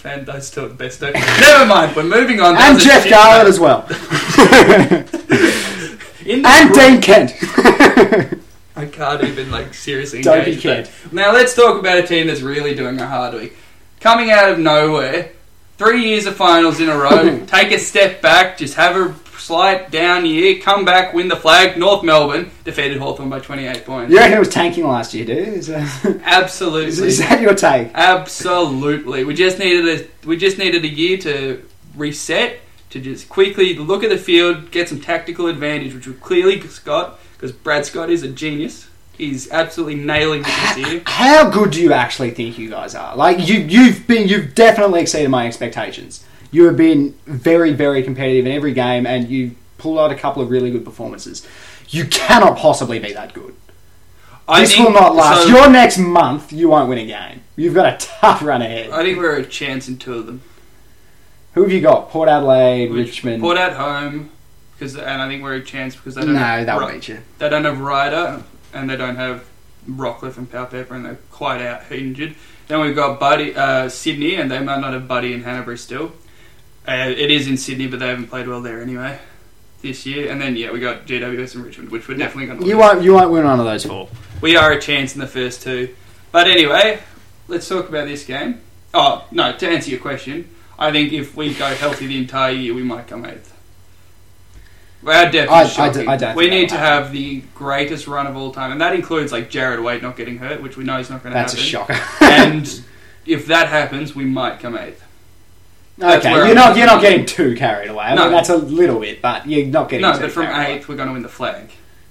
And those 2 are the best. Never mind, we're moving on. And Jeff Garland as well. And Dean Kent. I can't even, seriously engage. Don't be kid. Now let's talk about a team that's really doing a hard week. Coming out of nowhere, 3 years of finals in a row, take a step back, just have a slight down year, come back, win the flag. North Melbourne defeated Hawthorn by 28 points. You reckon it was tanking last year, dude? Absolutely. Is that your take? Absolutely. We just needed a year to reset, to just quickly look at the field, get some tactical advantage, which we clearly got because Brad Scott is a genius. He's absolutely nailing it this year. How good do you actually think you guys are? You've definitely exceeded my expectations. You have been very, very competitive in every game, and you pulled out a couple of really good performances. You cannot possibly be that good. This will not last. So your next month, you won't win a game. You've got a tough run ahead. I think we're a chance in 2 of them. Who have you got? Port Adelaide, Richmond. Port at home, and I think we're a chance because they don't have... No, they'll beat you. They don't have Ryder, and they don't have Rockliff and Powpepper, and they're quite out injured. Then we've got Buddy, Sydney, and they might not have Buddy and Hannebery still. It is in Sydney, but they haven't played well there anyway this year. And then, we got GWS and Richmond, which we're definitely going to win. You won't win one of those 4. We are a chance in the first 2. But anyway, let's talk about this game. Oh, no, to answer your question, I think if we go healthy the entire year, we might come 8th. Our depth is shocking. We need to have the greatest run of all time. And that includes, Jared Waite not getting hurt, which we know is not going to happen. That's a shocker. And if that happens, we might come 8th. Okay, you're not getting too carried away. I mean, that's a little bit, but you're not getting too carried away. No, but from 8th, we're going to win the flag.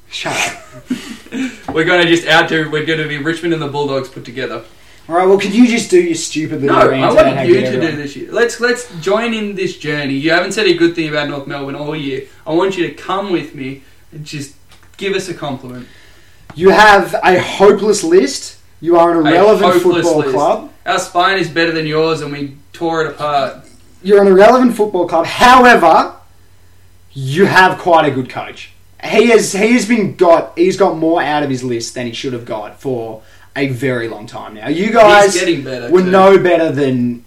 Shut up. We're going to be Richmond and the Bulldogs put together. All right, well, could you just do your stupid little rant? No, I wanted you to do this year. Let's join in this journey. You haven't said a good thing about North Melbourne all year. I want you to come with me and just give us a compliment. You have a hopeless list. You are an irrelevant football club. Our spine is better than yours, and we tore it apart. You're an irrelevant football club. However, you have quite a good coach. He's got more out of his list than he should have got for a very long time now. You guys were no better than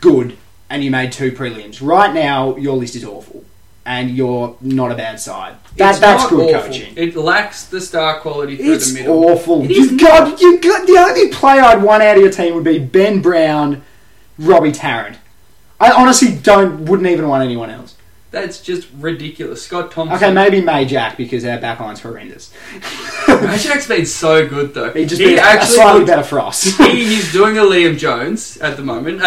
good, and you made 2 prelims. Right now, your list is awful, and you're not a bad side. That's good awful. Coaching. It lacks the star quality through the middle. It's awful. You've got the only player I'd want out of your team would be Ben Brown, Robbie Tarrant. I honestly wouldn't even want anyone else. That's just ridiculous. Scott Thompson. Okay, maybe Majak, because our backline's horrendous. Majak's been so good, though. He's actually slightly better for us. He's doing a Liam Jones at the moment.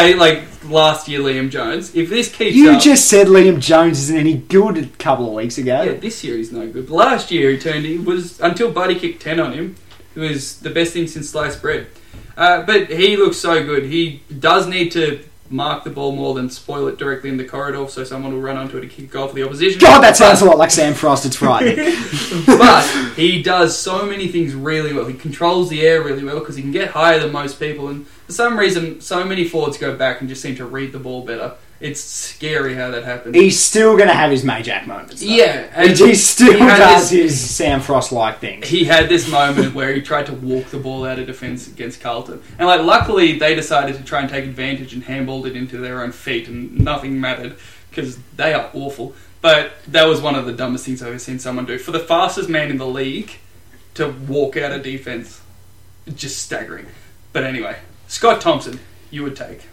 Last year, Liam Jones. If this keeps up... You just said Liam Jones isn't any good a couple of weeks ago. Yeah, this year he's no good. But last year until Buddy kicked 10 on him, it was the best thing since sliced bread. But he looks so good. He does need to mark the ball more than spoil it directly in the corridor, so someone will run onto it and kick a goal for the opposition. God, that sounds a lot like Sam Frost. It's frightening. But he does so many things really well. He controls the air really well because he can get higher than most people, and for some reason so many forwards go back and just seem to read the ball better, It's scary how that happens. He's still going to have his Majak moments, though. Yeah. And he still does his Sam Frost-like things. He had this moment where he tried to walk the ball out of defence against Carlton. And like, luckily, they decided to try and take advantage and handballed it into their own feet, and nothing mattered because they are awful. But that was one of the dumbest things I've ever seen someone do. For the fastest man in the league to walk out of defence, just staggering. But anyway, Scott Thompson, you would take.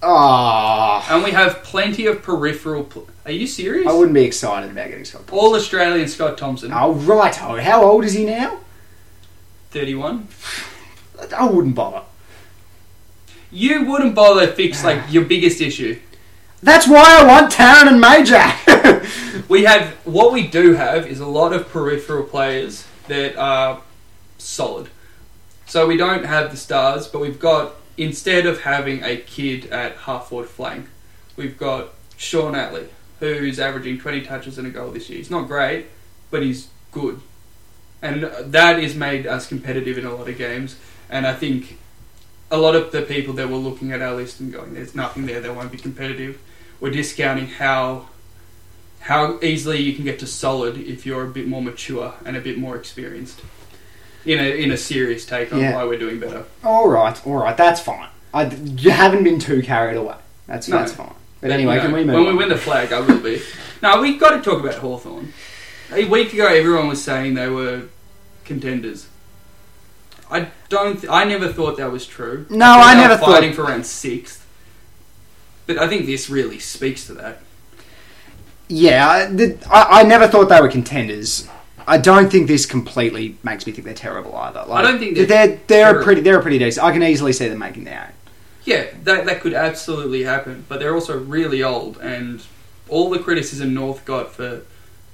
Oh. And we have plenty of peripheral... Are you serious? I wouldn't be excited about getting Scott Thompson. All-Australian Scott Thompson. Oh, righto. How old is he now? 31. I wouldn't bother. You wouldn't bother fix, like, your biggest issue. That's why I want Taron and Majak. We have... What we do have is a lot of peripheral players that are solid. So we don't have the stars, but we've got... Instead of having a kid at half-forward flank, we've got Sean Atlee, who's averaging 20 touches and a goal this year. He's not great, but he's good. And that has made us competitive in a lot of games. And I think a lot of the people that were looking at our list and going, there's nothing there, they won't be competitive, were discounting how easily you can get to solid if you're a bit more mature and a bit more experienced. In a serious take on why we're doing better. All right, that's fine. You haven't been too carried away. That's fine. But anyway, can we move on? When we win the flag, I will be. No, we've got to talk about Hawthorn. A week ago, everyone was saying they were contenders. I never thought that was true. No, I never thought. Fighting for around 6th. But I think this really speaks to that. Yeah, I never thought they were contenders. I don't think this completely makes me think they're terrible either. Like, I don't think they're pretty decent. I can easily see them making their own. Yeah, that could absolutely happen. But they're also really old, and all the criticism North got for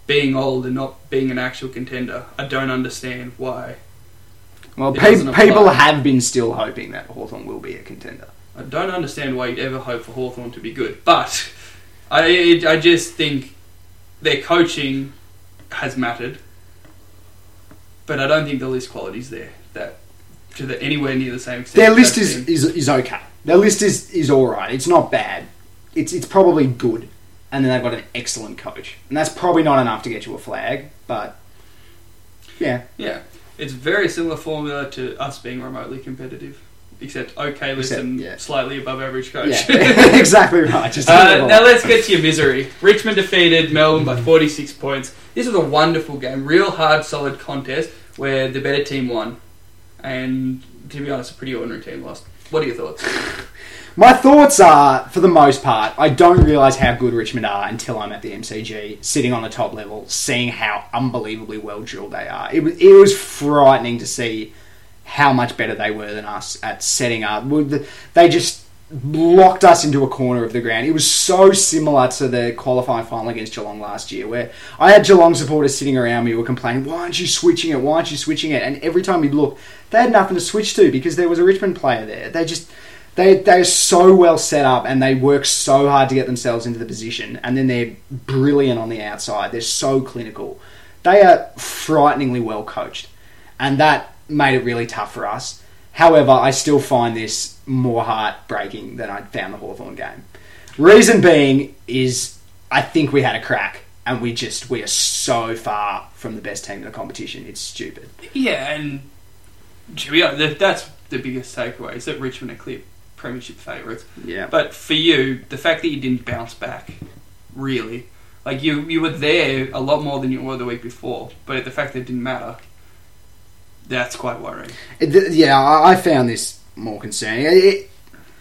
being old and not being an actual contender, I don't understand why. Well, people have been still hoping that Hawthorn will be a contender. I don't understand why you'd ever hope for Hawthorn to be good. But I just think their coaching has mattered. But I don't think the list quality's there anywhere near the same extent. Their list is okay. Their list is all right. It's not bad. It's probably good. And then they've got an excellent coach. And that's probably not enough to get you a flag, but yeah. Yeah. It's very similar formula to us being remotely competitive. Except okay list and slightly above average coach. Yeah. Exactly right. Just now let's get to your misery. Richmond defeated Melbourne by 46 points. This was a wonderful game. Real hard, solid contest where the better team won. And to be honest, a pretty ordinary team lost. What are your thoughts? My thoughts are, for the most part, I don't realise how good Richmond are until I'm at the MCG, sitting on the top level, seeing how unbelievably well drilled they are. It was frightening to see how much better they were than us at setting up. They just locked us into a corner of the ground. It was so similar to the qualifying final against Geelong last year, where I had Geelong supporters sitting around me who were complaining, why aren't you switching it? Why aren't you switching it? And every time you'd look, they had nothing to switch to because there was a Richmond player there. They are so well set up and they work so hard to get themselves into the position, and then they're brilliant on the outside. They're so clinical. They are frighteningly well coached, and that made it really tough for us. However, I still find this more heartbreaking than I found the Hawthorn game. Reason being is I think we had a crack and we are so far from the best team in the competition. It's stupid. Yeah, and that's the biggest takeaway is that Richmond are clear premiership favourites. Yeah. But for you, the fact that you didn't bounce back, really. Like you were there a lot more than you were the week before, but the fact that it didn't matter... That's quite worrying. Yeah, I found this more concerning.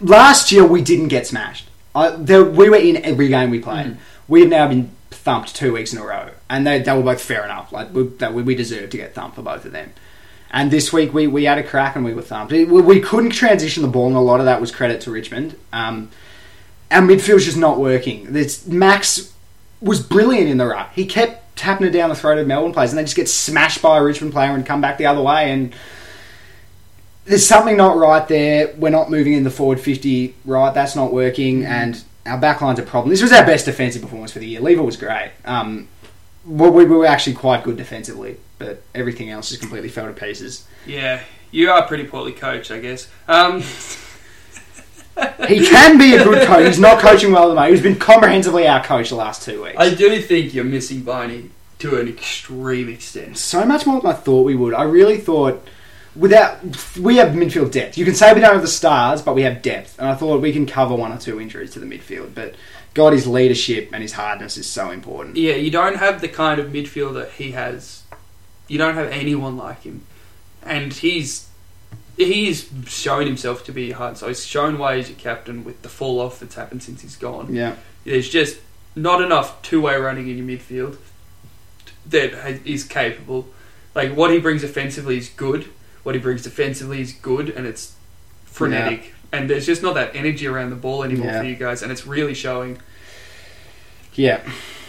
Last year, we didn't get smashed. We were in every game we played. We have now been thumped 2 weeks in a row. And they were both fair enough. Like we deserved to get thumped for both of them. And this week, we had a crack and we were thumped. We couldn't transition the ball, and a lot of that was credit to Richmond. Our midfield's just not working. Max was brilliant in the ruck. He kept tapping it down the throat of Melbourne players, and they just get smashed by a Richmond player and come back the other way, and there's something not right there. We're not moving in the forward 50 right, that's not working, and our backline's a problem. This was our best defensive performance for the year. Lever was great. We were actually quite good defensively, but everything else just completely fell to pieces. Yeah, you are pretty poorly coached, I guess. He can be a good coach. He's not coaching well at the moment. He's been comprehensively our coach the last 2 weeks. I do think you're missing Barney to an extreme extent. So much more than I thought we would. I really thought... we have midfield depth. You can say we don't have the stars, but we have depth. And I thought we can cover one or two injuries to the midfield. But God, his leadership and his hardness is so important. Yeah, you don't have the kind of midfielder he has. You don't have anyone like him. And he's shown himself to be hard. So he's shown why he's your captain with the fall off that's happened since he's gone. Yeah. There's just not enough two-way running in your midfield that is capable. Like, what he brings offensively is good. What he brings defensively is good, and it's frenetic. Yeah. And there's just not that energy around the ball anymore for you guys, and it's really showing. Yeah.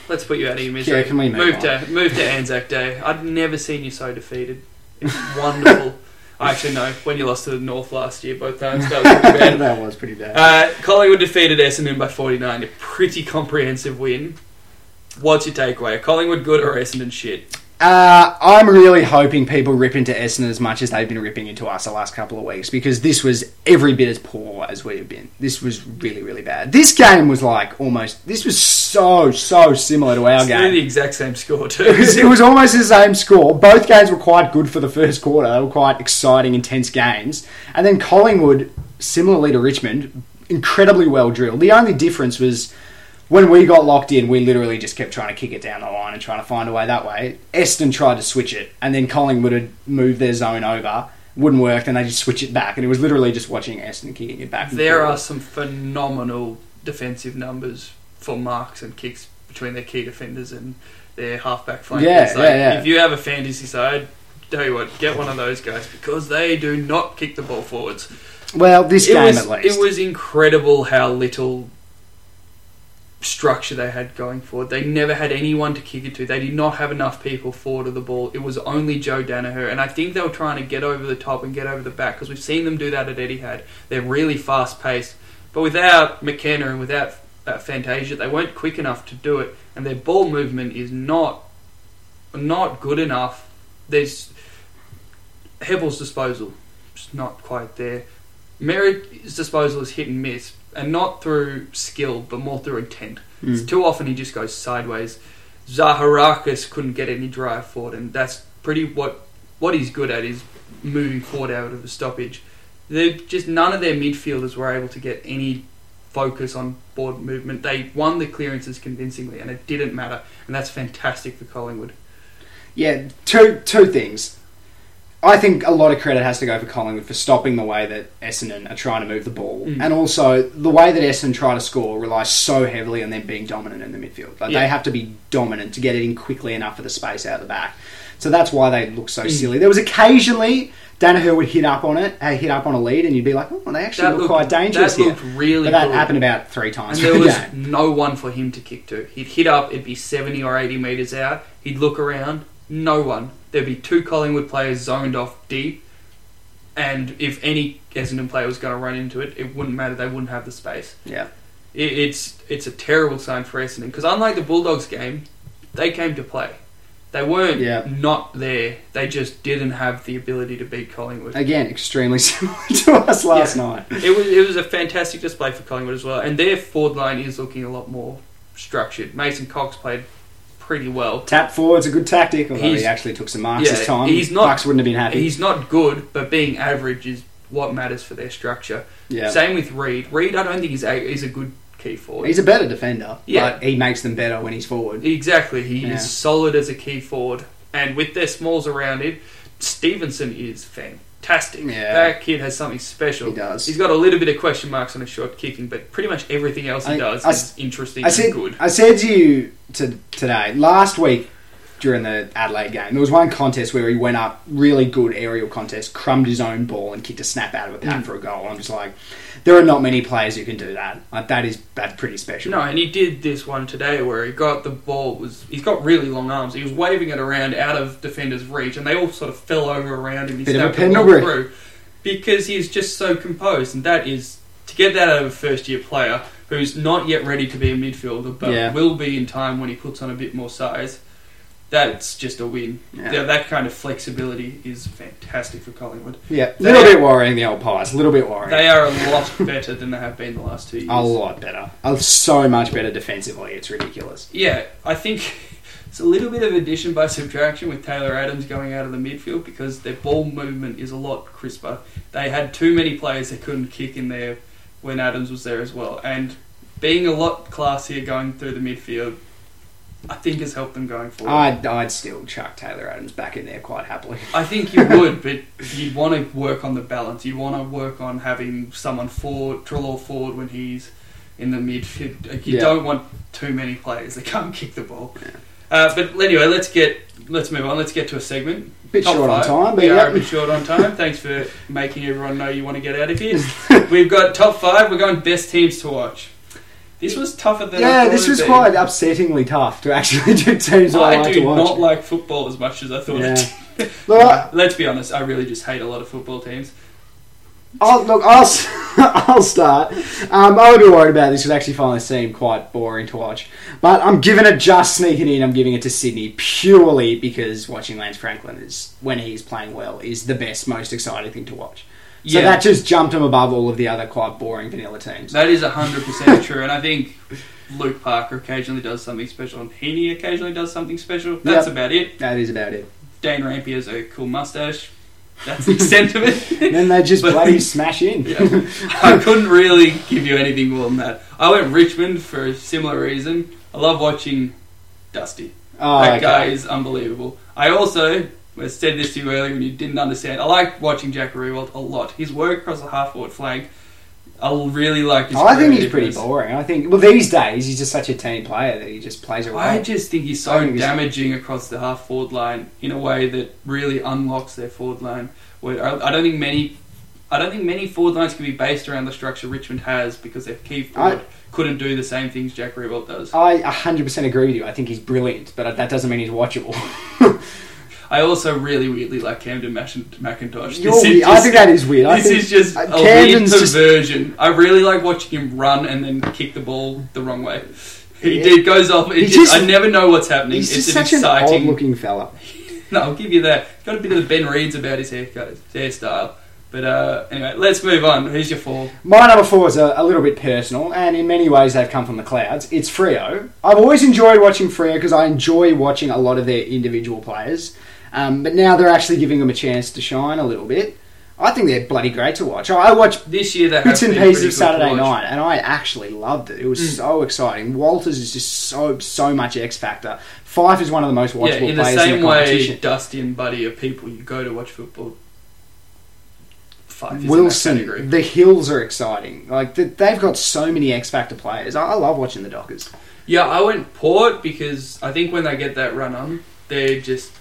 Let's put you out of your misery. Yeah, can we move to Anzac Day. I've never seen you so defeated. It's wonderful. Actually, no. When you lost to the North last year, both times, that was pretty bad. That was pretty bad. Collingwood defeated Essendon by 49. A pretty comprehensive win. What's your takeaway? Collingwood good or Essendon shit? I'm really hoping people rip into Essendon as much as they've been ripping into us the last couple of weeks, because this was every bit as poor as we have been. This was really, really bad. This game was like almost... This was so similar to our game. It's nearly the exact same score too. It was almost the same score. Both games were quite good for the first quarter. They were quite exciting, intense games. And then Collingwood, similarly to Richmond, incredibly well drilled. The only difference was... when we got locked in, we literally just kept trying to kick it down the line and trying to find a way that way. Essendon tried to switch it, and then Collingwood had moved their zone over. Wouldn't work, and they just switch it back. And it was literally just watching Essendon kicking it back. There are some phenomenal defensive numbers for marks and kicks between their key defenders and their halfback flankers. Yeah. If you have a fantasy side, tell you what, get one of those guys, because they do not kick the ball forwards. Well, this game at least. It was incredible how little... structure they had going forward. They never had anyone to kick it to. They did not have enough people forward of the ball. It was only Joe Danaher, and I think they were trying to get over the top and get over the back, because we've seen them do that at Etihad. They're really fast paced, but without McKenna and without Fantasia, they weren't quick enough to do it, and their ball movement is not good enough. There's Hebble's disposal, it's not quite there. Merritt's disposal is hit and miss, and not through skill, but more through intent. Mm. It's too often he just goes sideways. Zaharakis couldn't get any drive forward, and that's pretty what he's good at, is moving forward out of the stoppage. Just none of their midfielders were able to get any focus on board movement. They won the clearances convincingly, and it didn't matter, and that's fantastic for Collingwood. Yeah, two things. I think a lot of credit has to go for Collingwood for stopping the way that Essendon are trying to move the ball. Mm. And also, the way that Essendon try to score relies so heavily on them being dominant in the midfield. Like, they have to be dominant to get it in quickly enough for the space out the back. So that's why they look so silly. There was occasionally Danaher would hit up on a lead, and you'd be like, oh, they actually look quite dangerous here. That looked really good. But that happened about three times. And there was no one for him to kick to. He'd hit up, it'd be 70 or 80 metres out. He'd look around, no one. There'd be two Collingwood players zoned off deep, and if any Essendon player was going to run into it, it wouldn't matter. They wouldn't have the space. Yeah, it's a terrible sign for Essendon, because unlike the Bulldogs game, they came to play. They weren't not there. They just didn't have the ability to beat Collingwood. Again, extremely similar to us last night. It was a fantastic display for Collingwood as well, and their forward line is looking a lot more structured. Mason Cox played pretty well. Tap forward's a good tactic, although he actually took some marks this time. Bucks wouldn't have been happy. He's not good, but being average is what matters for their structure. Yeah. Same with Reid. Reid, I don't think he's a good key forward. He's a better defender, but he makes them better when he's forward. Exactly. He is solid as a key forward. And with their smalls around it, Stevenson is fantastic. Yeah. That kid has something special. He does. He's got a little bit of question marks on his short kicking, but pretty much everything else he does is interesting and good. I said to you today, last week during the Adelaide game, there was one contest where he went up, really good aerial contest, crumbed his own ball and kicked a snap out of a pack for a goal. And I'm just like, there are not many players who can do that. Like, that's pretty special. No, and he did this one today where he got the ball. He's got really long arms. He was waving it around out of defenders' reach, and they all sort of fell over around him. He snapped the ball through because he's just so composed. And that is, to get that out of a first-year player who's not yet ready to be a midfielder, but will be in time when he puts on a bit more size. that's just a win. Yeah. That kind of flexibility is fantastic for Collingwood. Yeah, a little bit worrying, the old Pies. A little bit worrying. They are a lot better than they have been the last 2 years. A lot better. So much better defensively. It's ridiculous. Yeah, I think it's a little bit of addition by subtraction with Taylor Adams going out of the midfield because their ball movement is a lot crisper. They had too many players they couldn't kick in there when Adams was there as well. And being a lot classier going through the midfield, I think has helped them going forward. I'd still chuck Taylor Adams back in there quite happily. I think you would, but you'd want to work on the balance. You want to work on having someone forward, Trelaw forward when he's in the midfield. You don't want too many players that can't kick the ball. Yeah. But anyway, let's move on. Let's get to a segment. A bit short on time. Thanks for making everyone know you want to get out of here. We've got top five. We're going best teams to watch. This was tougher than I thought this was quite upsettingly tough to actually do teams I like to watch. I do not like football as much as I thought I did. Look, let's be honest, I really just hate a lot of football teams. I'll start. I would be worried about this because it actually finally seemed quite boring to watch. But I'm giving it, just sneaking in, I'm giving it to Sydney purely because watching Lance Franklin, is when he's playing well, is the best, most exciting thing to watch. So that just jumped him above all of the other quite boring vanilla teams. That is 100% true. And I think Luke Parker occasionally does something special and Heaney occasionally does something special. That's about it. That is about it. Dane Rampy has a cool moustache. That's the extent of it. And then they just bloody smash in. Yeah. I couldn't really give you anything more than that. I went Richmond for a similar reason. I love watching Dusty. Guy is unbelievable. I also... I said this to you earlier and you didn't understand. I like watching Jack Riewoldt a lot. His work across the half-forward flank, I really like his I think he's pretty boring. I think, well, these days, he's just such a team player that he just plays around. I just think he's so damaging across the half-forward line in a way that really unlocks their forward line. I don't think many forward lines can be based around the structure Richmond has because their key forward couldn't do the same things Jack Riewoldt does. I 100% agree with you. I think he's brilliant, but that doesn't mean he's watchable. I also really weirdly like Camden McIntosh. I think that is weird. This is just a weird perversion. I really like watching him run and then kick the ball the wrong way. He goes off. I never know what's happening. It's just such an old-looking fella. No, I'll give you that. Got a bit of the Ben Reeds about his hairstyle. But anyway, let's move on. Who's your four? My number four is a little bit personal, and in many ways they've come from the clouds. It's Freo. I've always enjoyed watching Freo because I enjoy watching a lot of their individual players. But now they're actually giving them a chance to shine a little bit. I think they're bloody great to watch. I watched this year bits and pieces of Saturday night, and I actually loved it. It was so exciting. Walters is just so much X Factor. Fyfe is one of the most watchable players in the competition. In the same way Dusty and Buddy are people you go to watch football. Wilson, the Hills are exciting. Like they've got so many X Factor players. I love watching the Dockers. Yeah, I went Port because I think when they get that run on, they're just...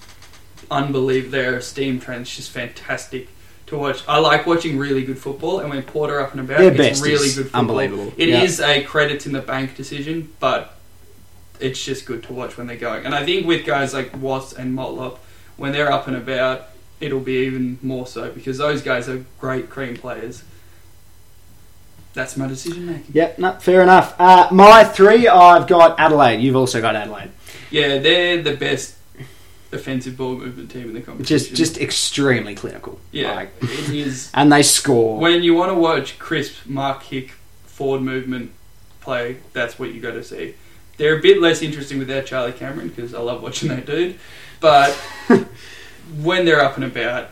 unbelievable. Their steam trend's just fantastic to watch. I like watching really good football, and when Port are up and about, it's really good football. Unbelievable. It is a credits in the bank decision, but it's just good to watch when they're going. And I think with guys like Watts and Motlop, when they're up and about, it'll be even more so because those guys are great cream players. That's my decision making. Yep, no, fair enough. My three, I've got Adelaide. You've also got Adelaide. Yeah, they're the best offensive ball movement team in the competition. Just extremely clinical. Yeah, it is. And they score. When you want to watch crisp mark kick forward movement play, that's what you got to see. They're a bit less interesting without Charlie Cameron because I love watching that dude. But when they're up and about,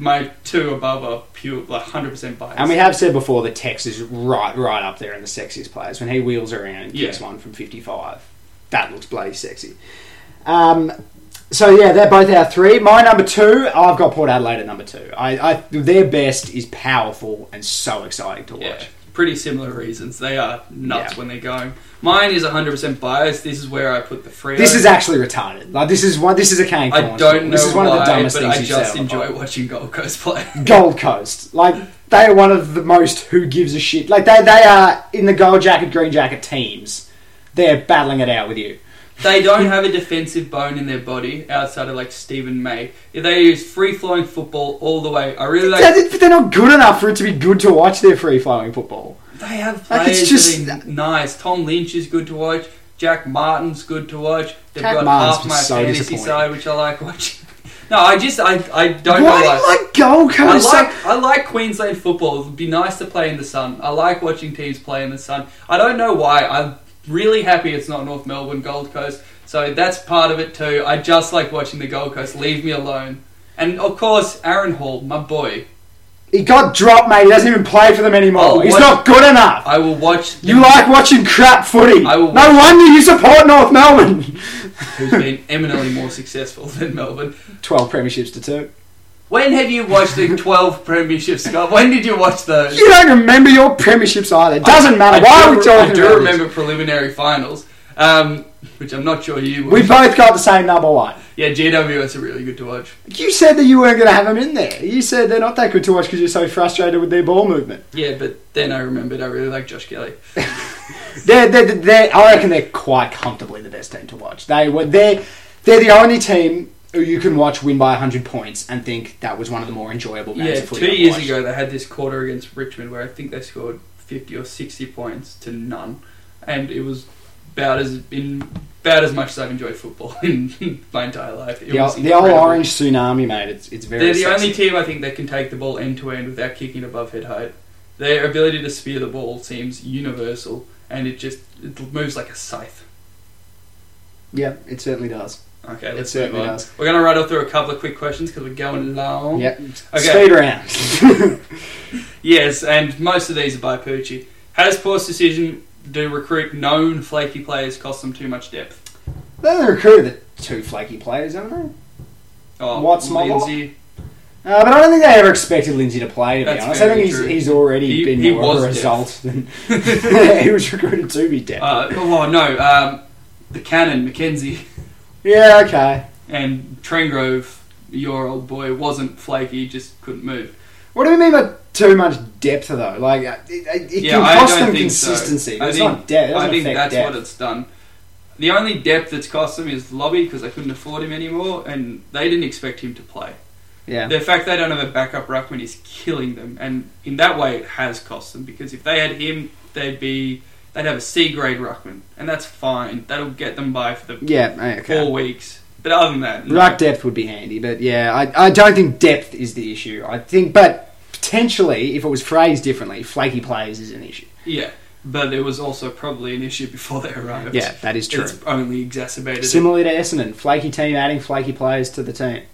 my two above are pure, like 100% biased. And we have said before that Tex is right up there in the sexiest players. When he wheels around and kicks one from 55, that looks bloody sexy. They're both our three. My number two, I've got Port Adelaide at number two. Their best is powerful and so exciting to watch. Yeah, pretty similar reasons. They are nuts when they're going. Mine is 100% biased. This is where I put the Freo. This is actually retarded. Like this is a cane. I don't know. This is one of the dumbest things you've said. I just enjoy watching Gold Coast play. Gold Coast, they are one of the most who gives a shit. They are in the Gold Jacket, Green Jacket teams. They're battling it out with you. They don't have a defensive bone in their body outside of Stephen May. They use free-flowing football all the way. I really like. They're not good enough for it to be good to watch their free-flowing football. They have players that are nice. Tom Lynch is good to watch. Jack Martin's good to watch. They've Jack got Martin's half my so fantasy side, which I like watching. No, I don't know. I like Queensland football. It'd be nice to play in the sun. I like watching teams play in the sun. I don't know why. I'm really happy it's not North Melbourne, Gold Coast. So that's part of it too. I just like watching the Gold Coast. Leave me alone. And of course, Aaron Hall, my boy. He got dropped, mate. He doesn't even play for them anymore. He's not good enough. I will watch... You like watching crap footy. No wonder you support North Melbourne. Who's been eminently more successful than Melbourne. 12 premierships to 2. When have you watched the 12 premierships, Scott? When did you watch those? You don't remember your premierships either. It doesn't matter. Why are we talking about this? I do remember preliminary finals, which I'm not sure you... We both got the same number one. Yeah, GWS are really good to watch. You said that you weren't going to have them in there. You said they're not that good to watch because you're so frustrated with their ball movement. Yeah, but then I remembered I really like Josh Kelly. I reckon they're quite comfortably the best team to watch. They're the only team who you can watch win by 100 points and think that was one of the more enjoyable games. Yeah, 2 years ago they had this quarter against Richmond where I think they scored 50 or 60 points to none. And it was... About as much as I've enjoyed football in my entire life. The old orange tsunami, mate. It's very. They're the only team I think that can take the ball end to end without kicking above head height. Their ability to spear the ball seems universal, and it moves like a scythe. Yeah, it certainly does. Okay, let's move on. We're going to rattle through a couple of quick questions because we're going long. Yep. Okay. Speed round. Yes, and most of these are by Poochie. Has Paul's decision? Do recruit known flaky players cost them too much depth? They recruited the two flaky players, haven't they? Oh, what's Lindsay? But I don't think they ever expected Lindsay to play, to be honest. I think he's already been more of a result than... He was recruited to be depth. The Cannon, McKenzie. Yeah, okay. And Trengrove, your old boy, wasn't flaky, just couldn't move. What do we mean by too much depth, though? Like, it can cost them consistency. So. It's not depth. I think that's depth. What it's done. The only depth that's cost them is Lobby, because they couldn't afford him anymore, and they didn't expect him to play. Yeah. The fact they don't have a backup ruckman is killing them, and in that way, it has cost them, because if they had him, they'd have a C-grade ruckman, and that's fine. That'll get them by for the 4 weeks. But other than that... Ruck depth would be handy, but yeah, I don't think depth is the issue. I think, but... Potentially, if it was phrased differently, flaky players is an issue. Yeah, but it was also probably an issue before they arrived. Yeah, that is true. It's only exacerbated. Similarly to Essendon, flaky team adding flaky players to the team.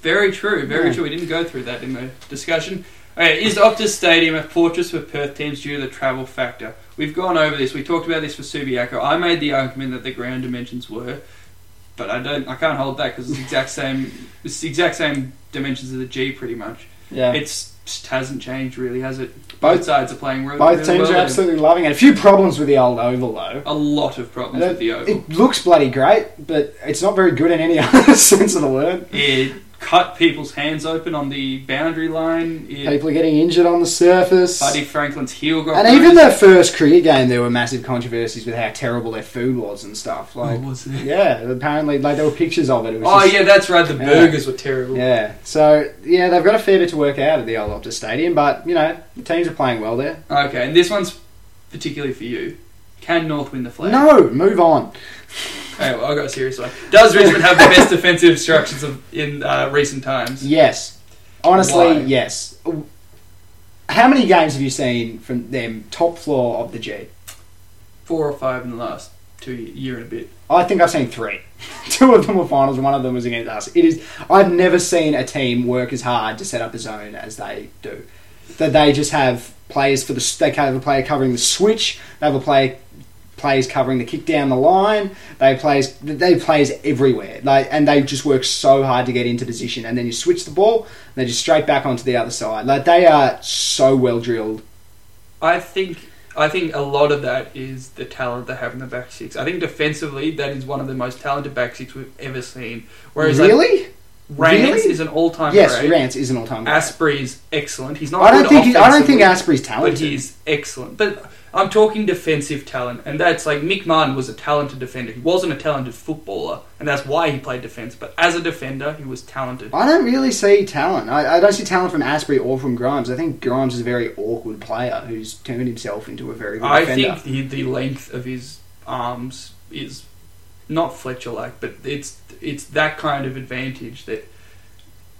Very true, very true. We didn't go through that in the discussion. Okay, is Optus Stadium a fortress for Perth teams due to the travel factor? We've gone over this. We talked about this for Subiaco. I made the argument that the ground dimensions were, but I can't hold that because it's the exact same dimensions of the G pretty much. Yeah. It just hasn't changed really, has it? Both sides are playing really well. Both teams are absolutely loving it. A few problems with the old oval, though. A lot of problems with the oval. It looks bloody great, but it's not very good in any other sense of the word. It cut people's hands open on the boundary line. People are getting injured on the surface. Buddy Franklin's heel got... And even their first cricket game, there were massive controversies with how terrible their food was and stuff. Like, was it? Yeah, apparently there were pictures of it. That's right. The burgers were terrible. Yeah. So, yeah, they've got a fair bit to work out at the old Optus Stadium, but, the teams are playing well there. Okay, and this one's particularly for you. Can North win the flag? No, move on. Okay, well, I got a serious one. Does Richmond have the best defensive structures in recent times? Yes. Honestly, yes. How many games have you seen from them top floor of the G? 4 or 5 in the last 2 year and a bit. I think I've seen 3. 2 of them were finals, one of them was against us. I've never seen a team work as hard to set up a zone as they do. That they just have players they have a player covering the switch, they have a players covering the kick down the line, they players everywhere. And they just work so hard to get into position, and then you switch the ball and they're just straight back onto the other side. They are so well drilled. I think a lot of that is the talent they have in the back six. I think defensively that is one of the most talented back six we've ever seen. Whereas really? Rance is an all-time great. Yes, Rance is an all-time great. Asprey's excellent. He's not. I don't think Asprey's talented. But he's excellent. But I'm talking defensive talent, and that's like Mick Martin was a talented defender. He wasn't a talented footballer, and that's why he played defence. But as a defender, he was talented. I don't really see talent. I don't see talent from Asprey or from Grimes. I think Grimes is a very awkward player who's turned himself into a very good defender. I think the length of his arms is not Fletcher-like, but it's that kind of advantage that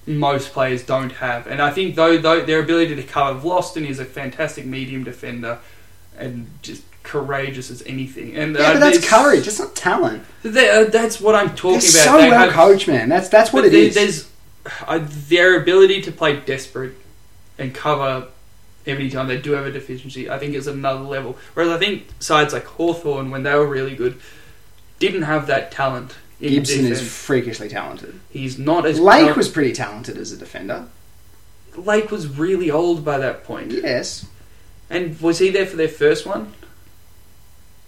most players don't have. And I think though their ability to cover, Vlosten is a fantastic medium defender and just courageous as anything. And yeah, but that's courage. It's not talent. That's what I'm talking about. So they well coached, man. That's what it is. Their ability to play desperate and cover every time they do have a deficiency, I think, is another level. Whereas I think sides like Hawthorn, when they were really good, didn't have that talent. Gibson is freakishly talented. He's not as... Lake was pretty talented as a defender. Lake was really old by that point. Yes. And was he there for their first one?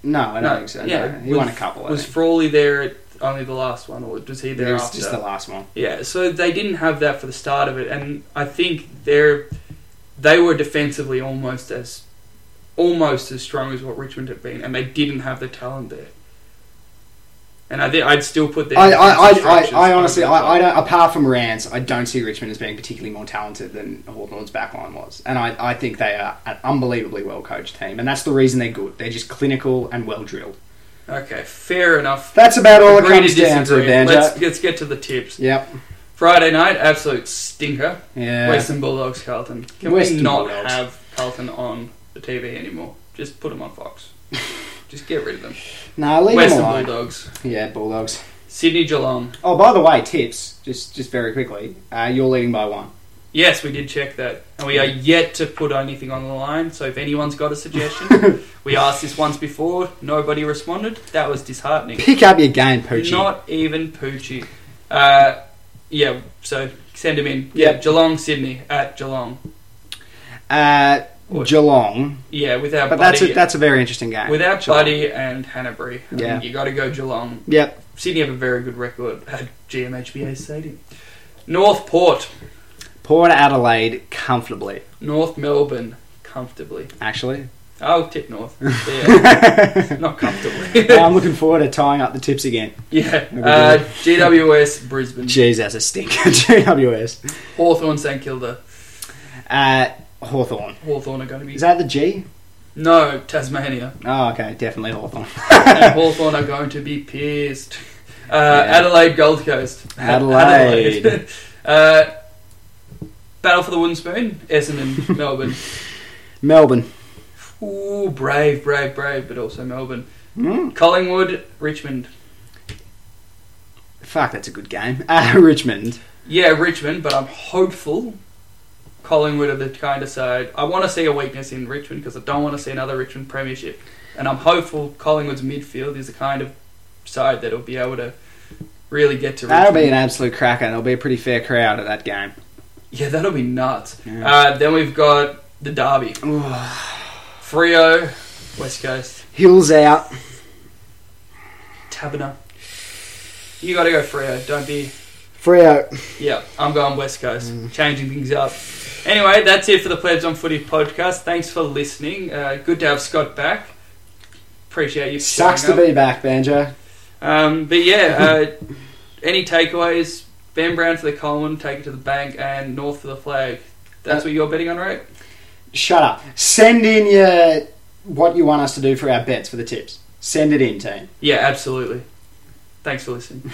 No, I don't think so. Yeah, no. He won a couple, I think. Was Frawley there at only the last one, or was he there after? It was just the last one. Yeah, so they didn't have that for the start of it, and I think they were defensively almost as strong as what Richmond had been, and they didn't have the talent there. And I'd still put them... I honestly don't. Apart from Rance, I don't see Richmond as being particularly more talented than Hawthorn's backline was. And I think they are an unbelievably well-coached team. And that's the reason they're good. They're just clinical and well-drilled. Okay, fair enough. That's about all it comes down to, Banjo. Let's get to the tips. Yep. Friday night, absolute stinker. Yeah. Western Bulldogs, Carlton. Can Western we not Bulldogs. Have Carlton on the TV anymore? Just put them on Fox. Just get rid of them. Nah, leave them alone. Western Bulldogs. Yeah, Bulldogs. Sydney Geelong. Oh, by the way, tips. Just very quickly. You're leading by 1. Yes, we did check that. And we are yet to put anything on the line. So if anyone's got a suggestion, we asked this once before. Nobody responded. That was disheartening. Pick up your game, Poochie. Not even Poochie. Yeah, so send them in. Yeah, yep. Geelong, Sydney, at Geelong. Geelong. Yeah, without Buddy. But that's a very interesting game. Without Geelong. Buddy and Hannebery. Yeah. You got to go Geelong. Yep. Sydney have a very good record at GMHBA Stadium. North Port. Port Adelaide comfortably. North Melbourne comfortably. Actually. I'll tip North. Yeah. Not comfortably. I'm looking forward to tying up the tips again. Yeah. GWS Brisbane. Jeez, that's a stinker. GWS. Hawthorn St Kilda. Hawthorn are going to be... Is that the G? No, Tasmania. Oh, okay, definitely Hawthorn. And Hawthorn are going to be pissed. Yeah. Adelaide, Gold Coast. Adelaide. Battle for the Wooden Spoon, Essendon, Melbourne. Melbourne. Ooh, brave, but also Melbourne. Mm. Collingwood, Richmond. Fuck, that's a good game. Richmond. Yeah, Richmond, but I'm hopeful... Collingwood are the kind of side... I want to see a weakness in Richmond because I don't want to see another Richmond premiership. And I'm hopeful Collingwood's midfield is the kind of side that'll be able to really get to Richmond. That'll be an absolute cracker. There'll be a pretty fair crowd at that game. Yeah, that'll be nuts. Yeah. Then we've got the derby. Freo, West Coast. Hills out. Taberna. You got to go Freo. Don't be... Freo. Yeah, I'm going West Coast. Changing things up. Anyway, that's it for the Plebs on Footy podcast. Thanks for listening. Good to have Scott back. Appreciate you. Sucks to be back, Banjo. But yeah, any takeaways? Ben Brown for the Coleman, take it to the bank, and North for the flag. That's what you're betting on, right? Shut up. Send in your what you want us to do for our bets for the tips. Send it in, team. Yeah, absolutely. Thanks for listening.